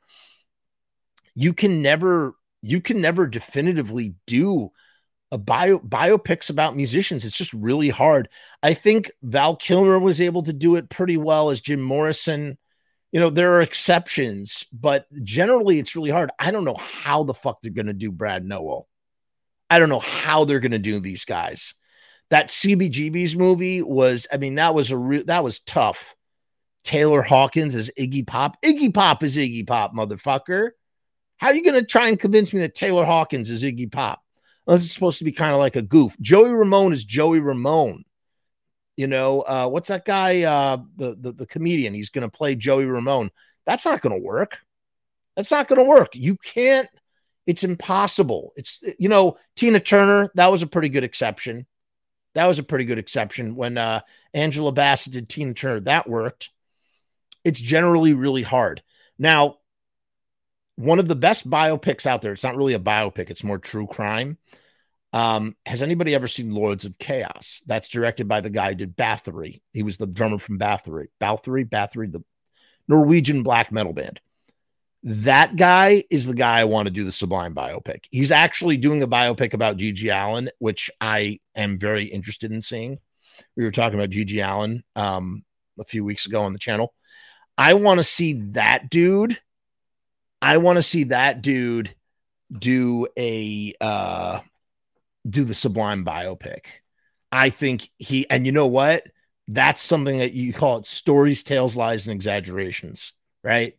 you can never, you can never definitively do a bio biopics about musicians. It's just really hard. I think Val Kilmer was able to do it pretty well as Jim Morrison. You know, there are exceptions, but generally it's really hard. I don't know how the fuck they're going to do Brad Nowell. I don't know how they're going to do these guys. That C B G B's movie was, I mean, that was a real, that was tough. Taylor Hawkins as Iggy Pop. Iggy Pop is Iggy Pop, motherfucker. How are you going to try and convince me that Taylor Hawkins is Iggy Pop? Unless it's supposed to be kind of like a goof. Joey Ramone is Joey Ramone. You know, uh, what's that guy, uh, the, the, the comedian? He's going to play Joey Ramone. That's not going to work. That's not going to work. You can't. It's impossible. It's, you know, Tina Turner, that was a pretty good exception. That was a pretty good exception. When uh, Angela Bassett did Tina Turner, that worked. It's generally really hard. Now, one of the best biopics out there, it's not really a biopic, it's more true crime. Um, has anybody ever seen Lords of Chaos? That's directed by the guy who did Bathory. He was the drummer from Bathory. Bathory, Bathory, the Norwegian black metal band. That guy is the guy I want to do the Sublime biopic. He's actually doing a biopic about Gigi Allen, which I am very interested in seeing. We were talking about Gigi Allen um, a few weeks ago on the channel. I want to see that dude. I want to see that dude do a uh, do the Sublime biopic. I think he, and you know what? That's something that you call it stories, tales, lies, and exaggerations, right?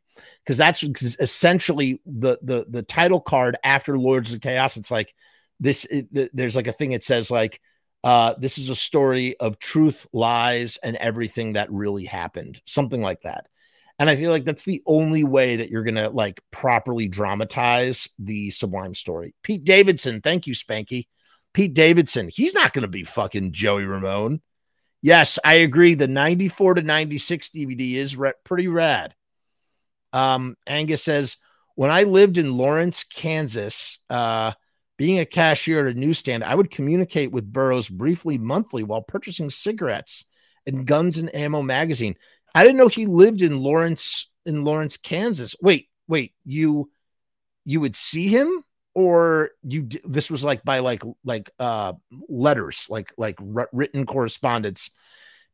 Because that's essentially the, the the title card after Lords of Chaos. It's like this. It, there's like a thing that says like uh, this is a story of truth, lies, and everything that really happened. Something like that. And I feel like that's the only way that you're going to like properly dramatize the Sublime story. Pete Davidson. Thank you, Spanky. Pete Davidson. He's not going to be fucking Joey Ramone. Yes, I agree. The ninety-four to ninety-six D V D is re- pretty rad. Um, Angus says, when I lived in Lawrence, Kansas, uh, being a cashier at a newsstand, I would communicate with Burroughs briefly monthly while purchasing cigarettes and Guns and Ammo magazine. I didn't know he lived in Lawrence, in Lawrence, Kansas. Wait, wait, you, you would see him, or you, this was like by like, like, uh, letters, like, like written correspondence.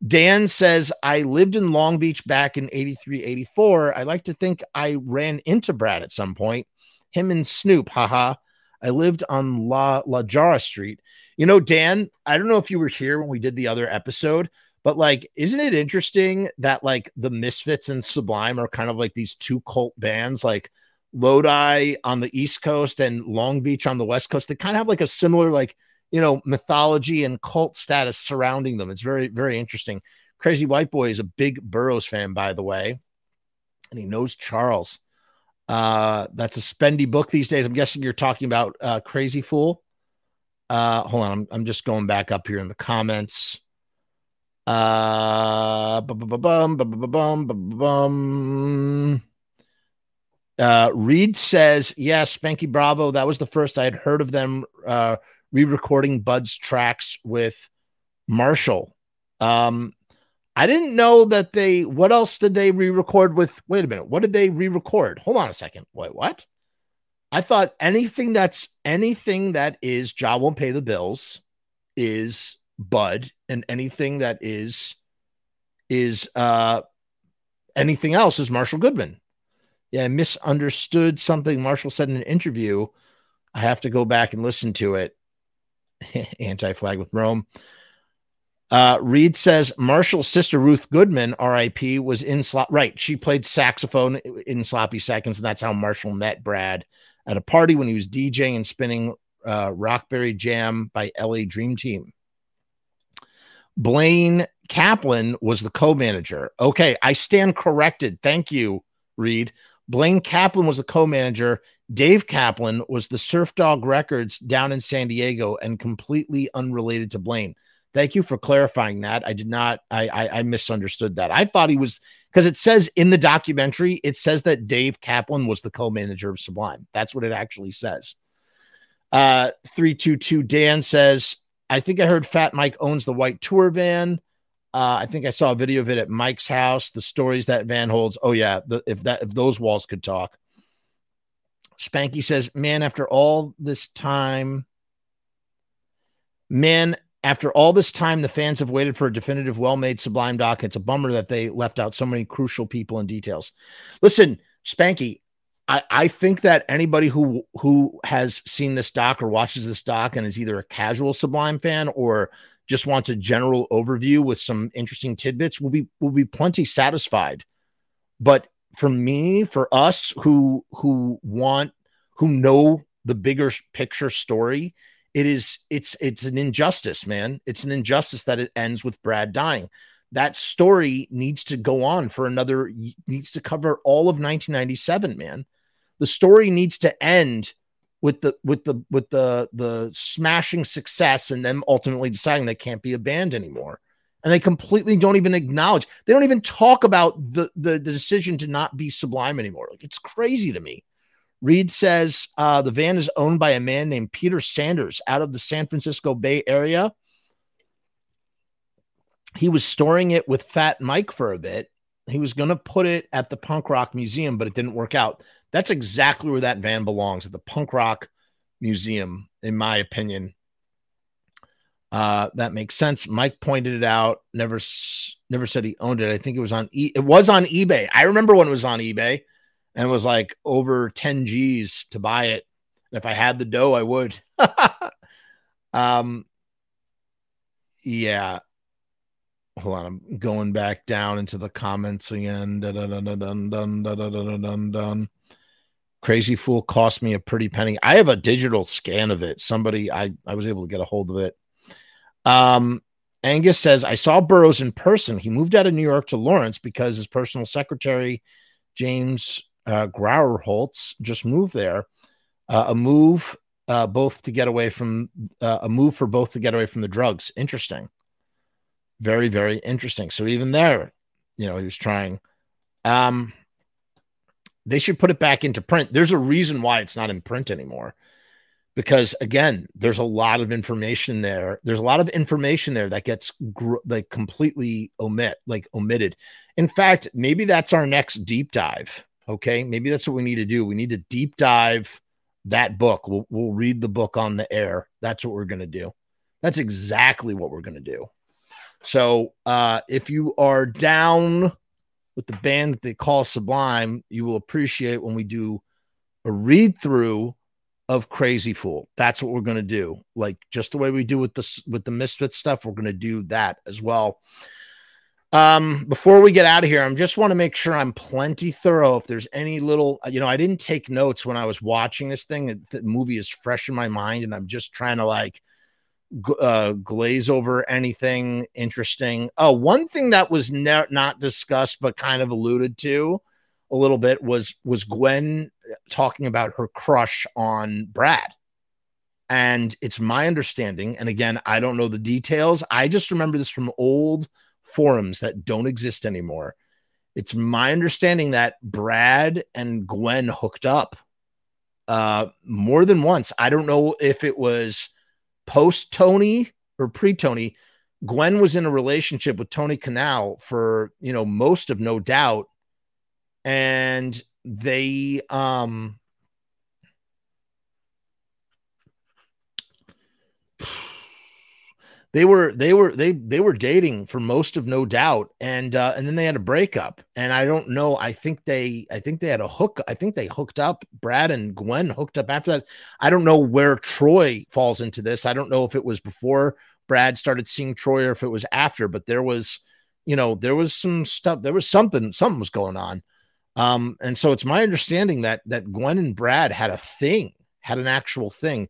Dan says, I lived in Long Beach back in eighty-three, eighty-four. I like to think I ran into Brad at some point, him and Snoop. Haha. I lived on La, La Jara Street. You know, Dan, I don't know if you were here when we did the other episode, but like, isn't it interesting that like the Misfits and Sublime are kind of like these two cult bands, like Lodi on the East Coast and Long Beach on the West Coast? They kind of have like a similar, like, you know, mythology and cult status surrounding them. It's very, very interesting. Crazy White Boy is a big Burroughs fan, by the way, and he knows Charles. Uh, that's a spendy book these days. I'm guessing you're talking about uh, Crazy Fool. Uh, hold on, I'm, I'm just going back up here in the comments. Uh, uh, Reed says, yes, yeah, Spanky Bravo. That was the first I had heard of them, uh, re-recording Bud's tracks with Marshall. Um, I didn't know that they, what else did they re-record with? Wait a minute. What did they re-record? Hold on a second. Wait, what? I thought anything that's anything that is Jah Won't Pay the Bills is Bud, and anything that is is uh anything else is Marshall Goodman. Yeah, I misunderstood something Marshall said in an interview. I have to go back and listen to it. Anti-flag with Rome. Uh, Reed says Marshall's sister Ruth Goodman, R I P, was in slot. Right, she played saxophone in Sloppy Seconds, and that's how Marshall met Brad at a party when he was DJing and spinning uh, "Rockberry Jam" by L A Dream Team. Blaine Kaplan was the co-manager. Okay, I stand corrected. Thank you, Reed. Blaine Kaplan was the co-manager. Dave Kaplan was the Surf Dog Records down in San Diego and completely unrelated to Blaine. Thank you for clarifying that. I did not, I, I, I misunderstood that. I thought he was, because it says in the documentary, it says that Dave Kaplan was the co-manager of Sublime. That's what it actually says. Uh, three two two Dan says, I think I heard Fat Mike owns the white tour van. Uh, I think I saw a video of it at Mike's house. The stories that van holds. Oh yeah. The, if that, if those walls could talk. Spanky says, man, after all this time, man, after all this time, the fans have waited for a definitive, well-made Sublime doc. It's a bummer that they left out so many crucial people and details. Listen, Spanky, I, I think that anybody who who has seen this doc or watches this doc and is either a casual Sublime fan or just wants a general overview with some interesting tidbits will be will be plenty satisfied. But for me, for us who who want who know the bigger picture story, it is it's it's an injustice, man. It's an injustice that it ends with Brad dying. That story needs to go on for another, needs to cover all of nineteen ninety-seven, man. The story needs to end with the with the with the the smashing success and them ultimately deciding they can't be a band anymore. And they completely don't even acknowledge. They don't even talk about the the, the decision to not be Sublime anymore. Like, it's crazy to me. Reed says uh, the van is owned by a man named Peter Sanders out of the San Francisco Bay Area. He was storing it with Fat Mike for a bit. He was going to put it at the Punk Rock Museum, but it didn't work out. That's exactly where that van belongs, at the Punk Rock Museum, in my opinion. Uh, that makes sense. Mike pointed it out. Never, never said he owned it. I think it was on. E- it was on eBay. I remember when it was on eBay. And it was like over ten G's to buy it. And if I had the dough, I would. um, yeah. Hold on. I'm going back down into the comments again. Dun, dun, dun, dun, dun, dun, dun, dun. Crazy Fool cost me a pretty penny. I have a digital scan of it. Somebody, I, I was able to get a hold of it. Um, Angus says, I saw Burroughs in person. He moved out of New York to Lawrence because his personal secretary, James Uh, Grauerholtz just moved there. Uh, a move, uh, both to get away from uh, a move for both to get away from the drugs. Interesting, very, very interesting. So even there, you know, he was trying. Um, they should put it back into print. There's a reason why it's not in print anymore, because again, there's a lot of information there. There's a lot of information there that gets gr- like completely omit, like omitted. In fact, maybe that's our next deep dive. Okay, maybe that's what we need to do. We need to deep dive that book. We'll, we'll read the book on the air. That's what we're going to do. That's exactly what we're going to do. So uh, if you are down with the band that they call Sublime, you will appreciate when we do a read through of Crazy Fool. That's what we're going to do. Like just the way we do with the, with the Misfit stuff, we're going to do that as well. Um, before we get out of here, I just want to make sure I'm plenty thorough. If there's any little, you know, I didn't take notes when I was watching this thing. The movie is fresh in my mind and I'm just trying to like uh, glaze over anything interesting. Oh, one thing that was ne- not discussed, but kind of alluded to a little bit was, was Gwen talking about her crush on Brad. And it's my understanding. And again, I don't know the details. I just remember this from old forums that don't exist anymore. It's my understanding that Brad and Gwen hooked up uh, more than once. I don't know if it was post Tony or pre Tony. Gwen was in a relationship with Tony Canal for, you know, most of No Doubt. And they, um, They were they were they they were dating for most of No Doubt, and uh, and then they had a breakup. And I don't know. I think they I think they had a hook. I think they hooked up. Brad and Gwen hooked up after that. I don't know where Troy falls into this. I don't know if it was before Brad started seeing Troy or if it was after. But there was, you know, there was some stuff. There was something. Something was going on. Um, and so it's my understanding that that Gwen and Brad had a thing, had an actual thing.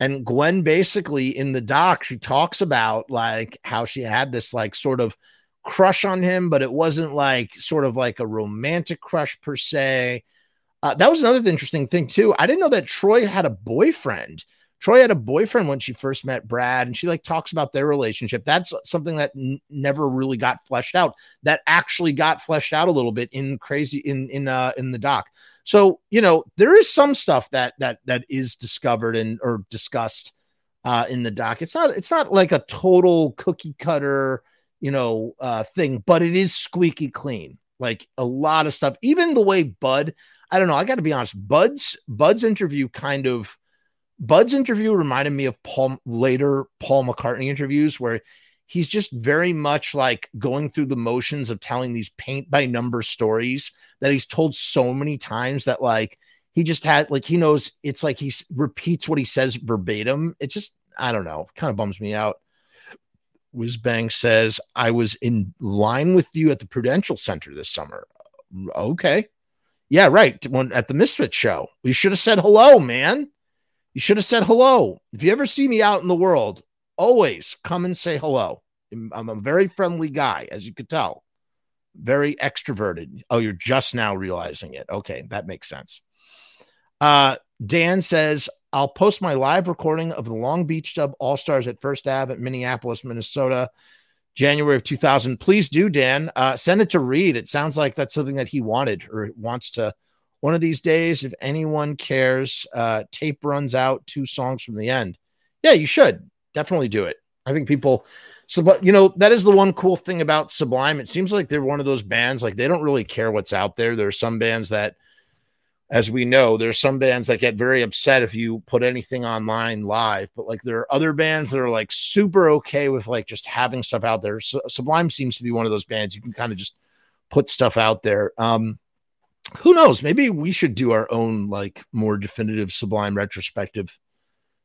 And Gwen basically in the doc, she talks about like how she had this like sort of crush on him, but it wasn't like sort of like a romantic crush per se. Uh, that was another interesting thing too. I didn't know that Troy had a boyfriend. Troy had a boyfriend when she first met Brad, and she like talks about their relationship. That's something that n- never really got fleshed out. That actually got fleshed out a little bit in crazy in in uh, in the doc. So, you know, there is some stuff that that that is discovered and or discussed uh, in the doc. It's not it's not like a total cookie cutter, you know, uh, thing, but it is squeaky clean. Like a lot of stuff, even the way Bud, I don't know. I got to be honest. Bud's Bud's interview kind of Bud's interview reminded me of Paul later Paul McCartney interviews where he's just very much like going through the motions of telling these paint by number stories that he's told so many times that like he just had like he knows it's like he repeats what he says verbatim. It just I don't know, kind of bums me out. Whizbang says, I was in line with you at the Prudential Center this summer. Okay. Yeah, right. When, at the Misfit show. You should have said hello, man. You should have said hello. If you ever see me out in the world, always come and say hello. I'm a very friendly guy, as you could tell. Very extroverted. Oh, you're just now realizing it. Okay, that makes sense. Uh, Dan says, I'll post my live recording of the Long Beach Dub All-Stars at First Ave at Minneapolis, Minnesota, January of two thousand. Please do, Dan. Uh, send it to Reed. It sounds like that's something that he wanted or wants to. One of these days, if anyone cares, uh, tape runs out two songs from the end. Yeah, you should definitely do it. I think people, so, you know, that is the one cool thing about Sublime. It seems like they're one of those bands, like they don't really care what's out there. There are some bands that, as we know, there's some bands that get very upset if you put anything online live, but like there are other bands that are like super okay with like just having stuff out there. So Sublime seems to be one of those bands. You can kind of just put stuff out there. Um, who knows? Maybe we should do our own, like, more definitive Sublime retrospective,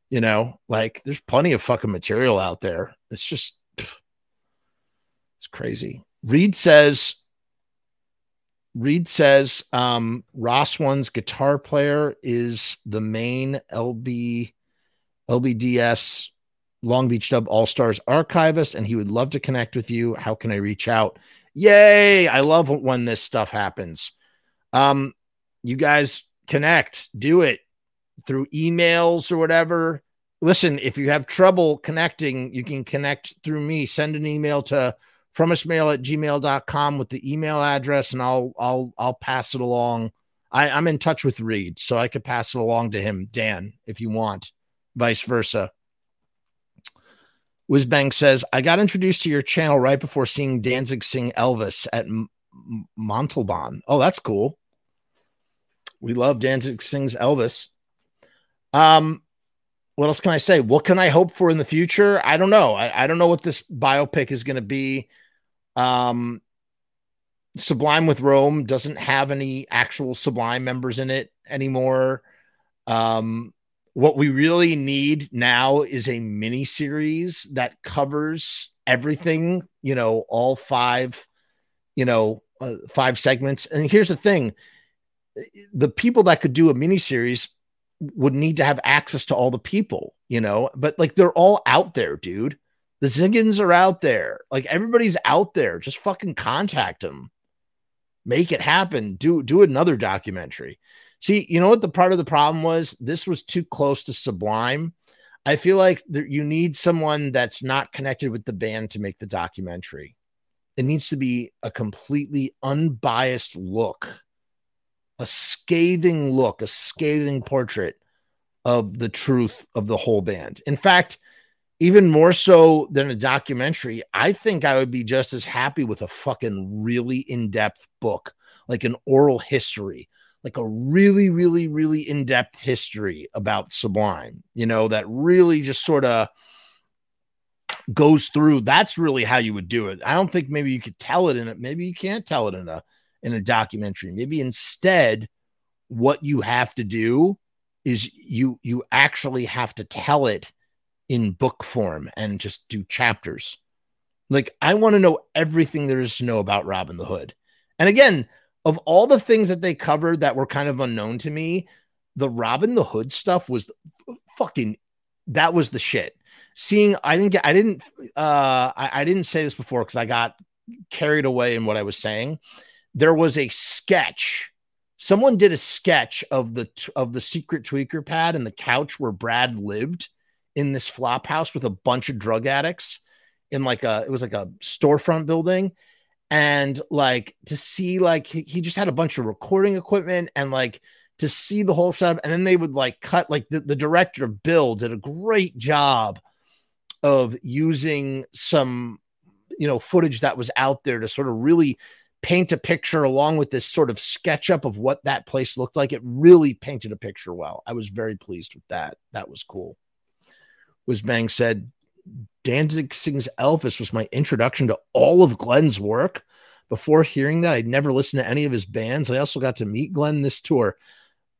you know, like there's plenty of fucking material out there. It's just, pff, it's crazy. Reed says, Reed says, um, Ross One's guitar player is the main L B, L B D S Long Beach Dub All-Stars archivist, and he would love to connect with you. How can I reach out? Yay! I love when this stuff happens. Um, you guys connect. Do it through emails or whatever. Listen, if you have trouble connecting, you can connect through me. Send an email to fromusmail at gmail dot com with the email address, and I'll I'll I'll pass it along. I, I'm in touch with Reed, so I could pass it along to him, Dan, if you want, vice versa. Whizbang says, I got introduced to your channel right before seeing Danzig sing Elvis at M- M- Montalban. Oh, that's cool. We love Danzig sings Elvis. Um, what else can I say? What can I hope for in the future? I don't know. I, I don't know what this biopic is going to be. Um, Sublime with Rome doesn't have any actual Sublime members in it anymore. Um, what we really need now is a mini series that covers everything, you know, all five, you know, uh, five segments. And here's the thing. The people that could do a mini series would need to have access to all the people, you know, but like they're all out there, dude. The Ziggens are out there. Like everybody's out there. Just fucking contact them. Make it happen. Do, do another documentary. See, you know what the part of the problem was? This was too close to Sublime. I feel like there, you need someone that's not connected with the band to make the documentary. It needs to be a completely unbiased look. A scathing look, a scathing portrait of the truth of the whole band. In fact, even more so than a documentary, I think I would be just as happy with a fucking really in-depth book, like an oral history, like a really, really, really in-depth history about Sublime, you know, that really just sort of goes through. That's really how you would do it. I don't think maybe you could tell it in it. Maybe you can't tell it in a in a documentary. Maybe instead what you have to do is you, you actually have to tell it in book form and just do chapters. Like I want to know everything there is to know about Robin the Hood. And again, of all the things that they covered that were kind of unknown to me, the Robin the Hood stuff was fucking, that was the shit. Seeing, I didn't get, I didn't, uh, I, I didn't say this before because I got carried away in what I was saying. There was a sketch. Someone did a sketch of the of the secret tweaker pad and the couch where Brad lived in this flop house with a bunch of drug addicts in like a, it was like a storefront building. And like to see, like he, he just had a bunch of recording equipment and like to see the whole setup. And then they would like cut, like the, the director Bill did a great job of using some, you know, footage that was out there to sort of really paint a picture along with this sort of sketch up of what that place looked like. It really painted a picture well. I was very pleased with that. That was cool. Whizbang said, Danzig Sings Elvis was my introduction to all of Glenn's work. Before hearing that, I'd never listened to any of his bands. I also got to meet Glenn this tour.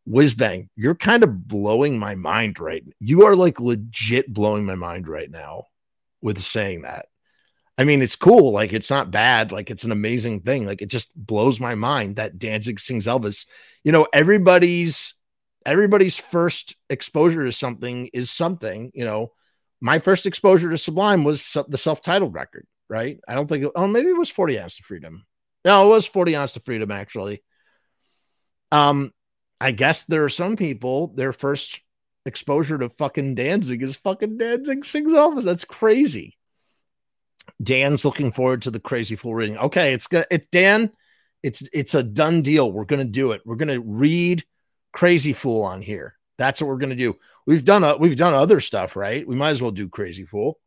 Whizbang, you're kind of blowing my mind right now. You are like legit blowing my mind right now with saying that. I mean, it's cool. Like, it's not bad. Like, it's an amazing thing. Like, it just blows my mind that Danzig sings Elvis. You know, everybody's everybody's first exposure to something is something. You know, my first exposure to Sublime was the self-titled record, right? I don't think. It, oh, maybe it was forty ounce to Freedom. No, it was forty ounce to Freedom, actually. Um, I guess there are some people, their first exposure to fucking Danzig is fucking Danzig sings Elvis. That's crazy. Dan's looking forward to the Crazy Fool reading. Okay, it's gonna it Dan, it's it's a done deal. We're gonna do it. We're gonna read Crazy Fool on here. That's what we're gonna do. We've done a, we've done other stuff, right? We might as well do Crazy Fool.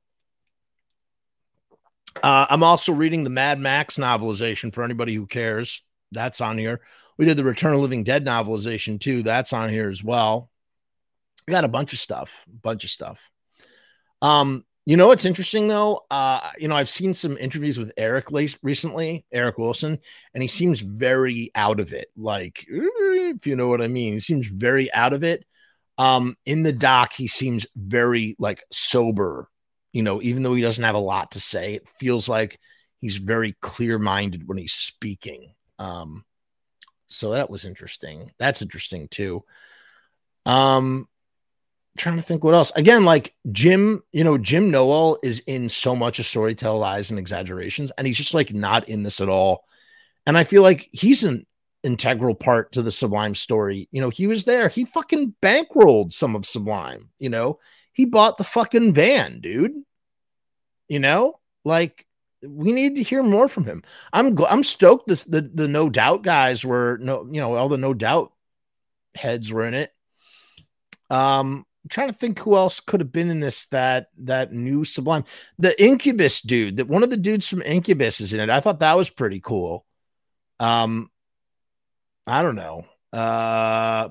Uh, I'm also reading the Mad Max novelization for anybody who cares. That's on here. We did the Return of the Living Dead novelization too. That's on here as well. We got a bunch of stuff, a bunch of stuff. Um, you know what's interesting though? Uh, you know, I've seen some interviews with Eric recently, Eric Wilson, and he seems very out of it. Like, if you know what I mean, he seems very out of it. Um, in the doc, he seems very like sober. You know, even though he doesn't have a lot to say, it feels like he's very clear-minded when he's speaking. Um, so that was interesting. That's interesting too. Um, trying to think what else. Again, like Jim, you know, Jim Nowell is in so much of Stories Tales Lies and Exaggerations, and he's just like not in this at all. And I feel like he's an integral part to the Sublime story. You know, he was there. He fucking bankrolled some of Sublime, you know. He bought the fucking van, dude. You know, like we need to hear more from him. I'm I'm stoked. This, the the No Doubt guys were no, you know, all the No Doubt heads were in it. Um, I'm trying to think who else could have been in this that that new Sublime, the Incubus dude. That one of the dudes from Incubus is in it. I thought that was pretty cool. Um, I don't know. Uh,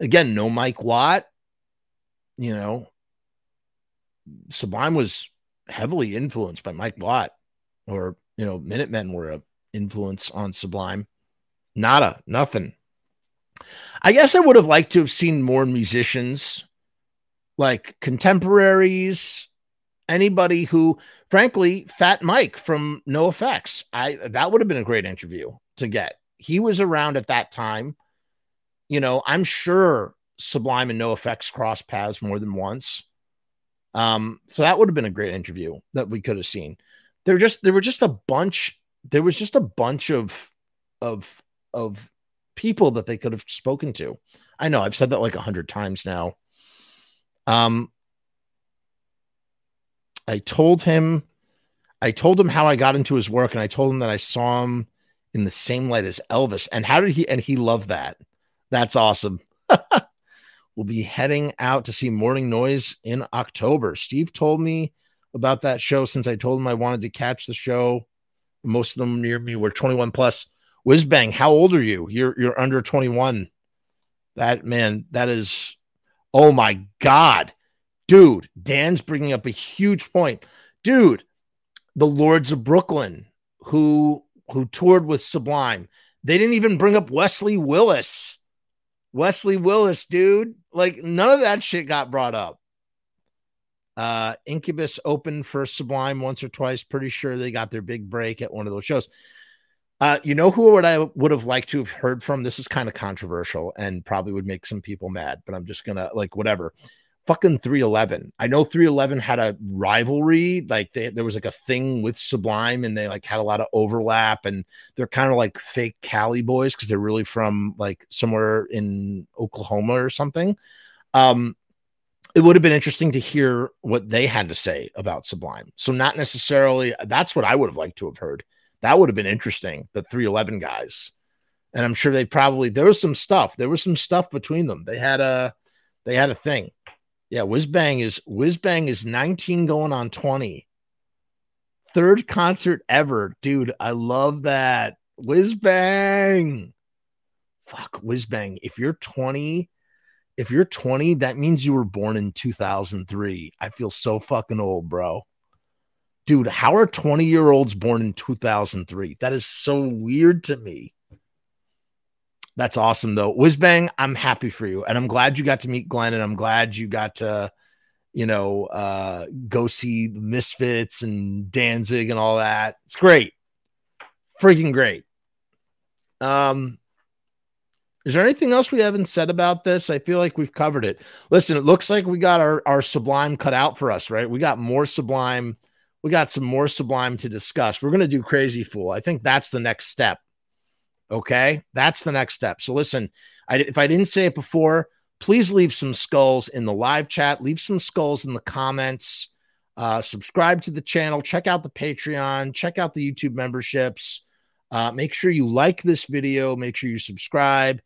again, no Mike Watt. You know, Sublime was heavily influenced by Mike Watt, or, you know, Minutemen were an influence on Sublime. Nada, nothing. I guess I would have liked to have seen more musicians, like contemporaries, anybody who, frankly, Fat Mike from No Effects. I that would have been a great interview to get. He was around at that time. You know, I'm sure Sublime and No Effects cross paths more than once. Um, so that would have been a great interview that we could have seen. There just there were just a bunch, there was just a bunch of of of people that they could have spoken to. I know I've said that like a hundred times now. Um I told him I told him how I got into his work, and I told him that I saw him in the same light as Elvis. And how did he and he loved that. That's awesome. We'll be heading out to see Morning Noise in October. Steve told me about that show since I told him I wanted to catch the show. Most of them near me were twenty-one plus. Whizbang, how old are you? You're you're under twenty-one. That, man, that is, oh my God. Dude, Dan's bringing up a huge point. Dude, the Lords of Brooklyn, who who toured with Sublime, they didn't even bring up Wesley Willis. Wesley Willis, dude, like none of that shit got brought up. Uh, Incubus opened for Sublime once or twice. Pretty sure they got their big break at one of those shows. Uh, you know who would I would have liked to have heard from? This is kind of controversial and probably would make some people mad, but I'm just gonna like whatever. Fucking three eleven. I know three eleven had a rivalry, like they, there was like a thing with Sublime, and they like had a lot of overlap, and they're kind of like fake Cali boys because they're really from like somewhere in Oklahoma or something. Um, it would have been interesting to hear what they had to say about Sublime. So not necessarily, that's what I would have liked to have heard. That would have been interesting, the three eleven guys. And I'm sure they probably, there was some stuff. There was some stuff between them. They had a, they had a thing. Yeah, Whizbang is Whizbang is nineteen going on twenty. Third concert ever. Dude, I love that. Whizbang. Fuck, Whizbang. If you're twenty, if you're twenty, that means you were born in two thousand three. I feel so fucking old, bro. Dude, how are twenty-year-olds born in two thousand three? That is so weird to me. That's awesome, though. Whizbang, I'm happy for you. And I'm glad you got to meet Glenn, and I'm glad you got to, you know, uh, go see the Misfits and Danzig and all that. It's great. Freaking great. Um, is there anything else we haven't said about this? I feel like we've covered it. Listen, it looks like we got our, our Sublime cut out for us, right? We got more Sublime. We got some more Sublime to discuss. We're going to do Crazy Fool. I think that's the next step. Okay. That's the next step. So listen, I, if I didn't say it before, please leave some skulls in the live chat, leave some skulls in the comments, uh, subscribe to the channel, check out the Patreon, check out the YouTube memberships. Uh, make sure you like this video. Make sure you subscribe.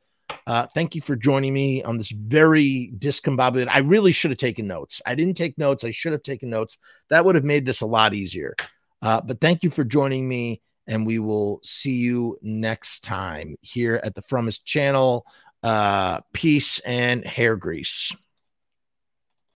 Uh, thank you for joining me on this very discombobulated. I really should have taken notes. I didn't take notes. I should have taken notes. That would have made this a lot easier. Uh, but thank you for joining me, and we will see you next time here at the Fromist channel. Uh, peace and hair grease.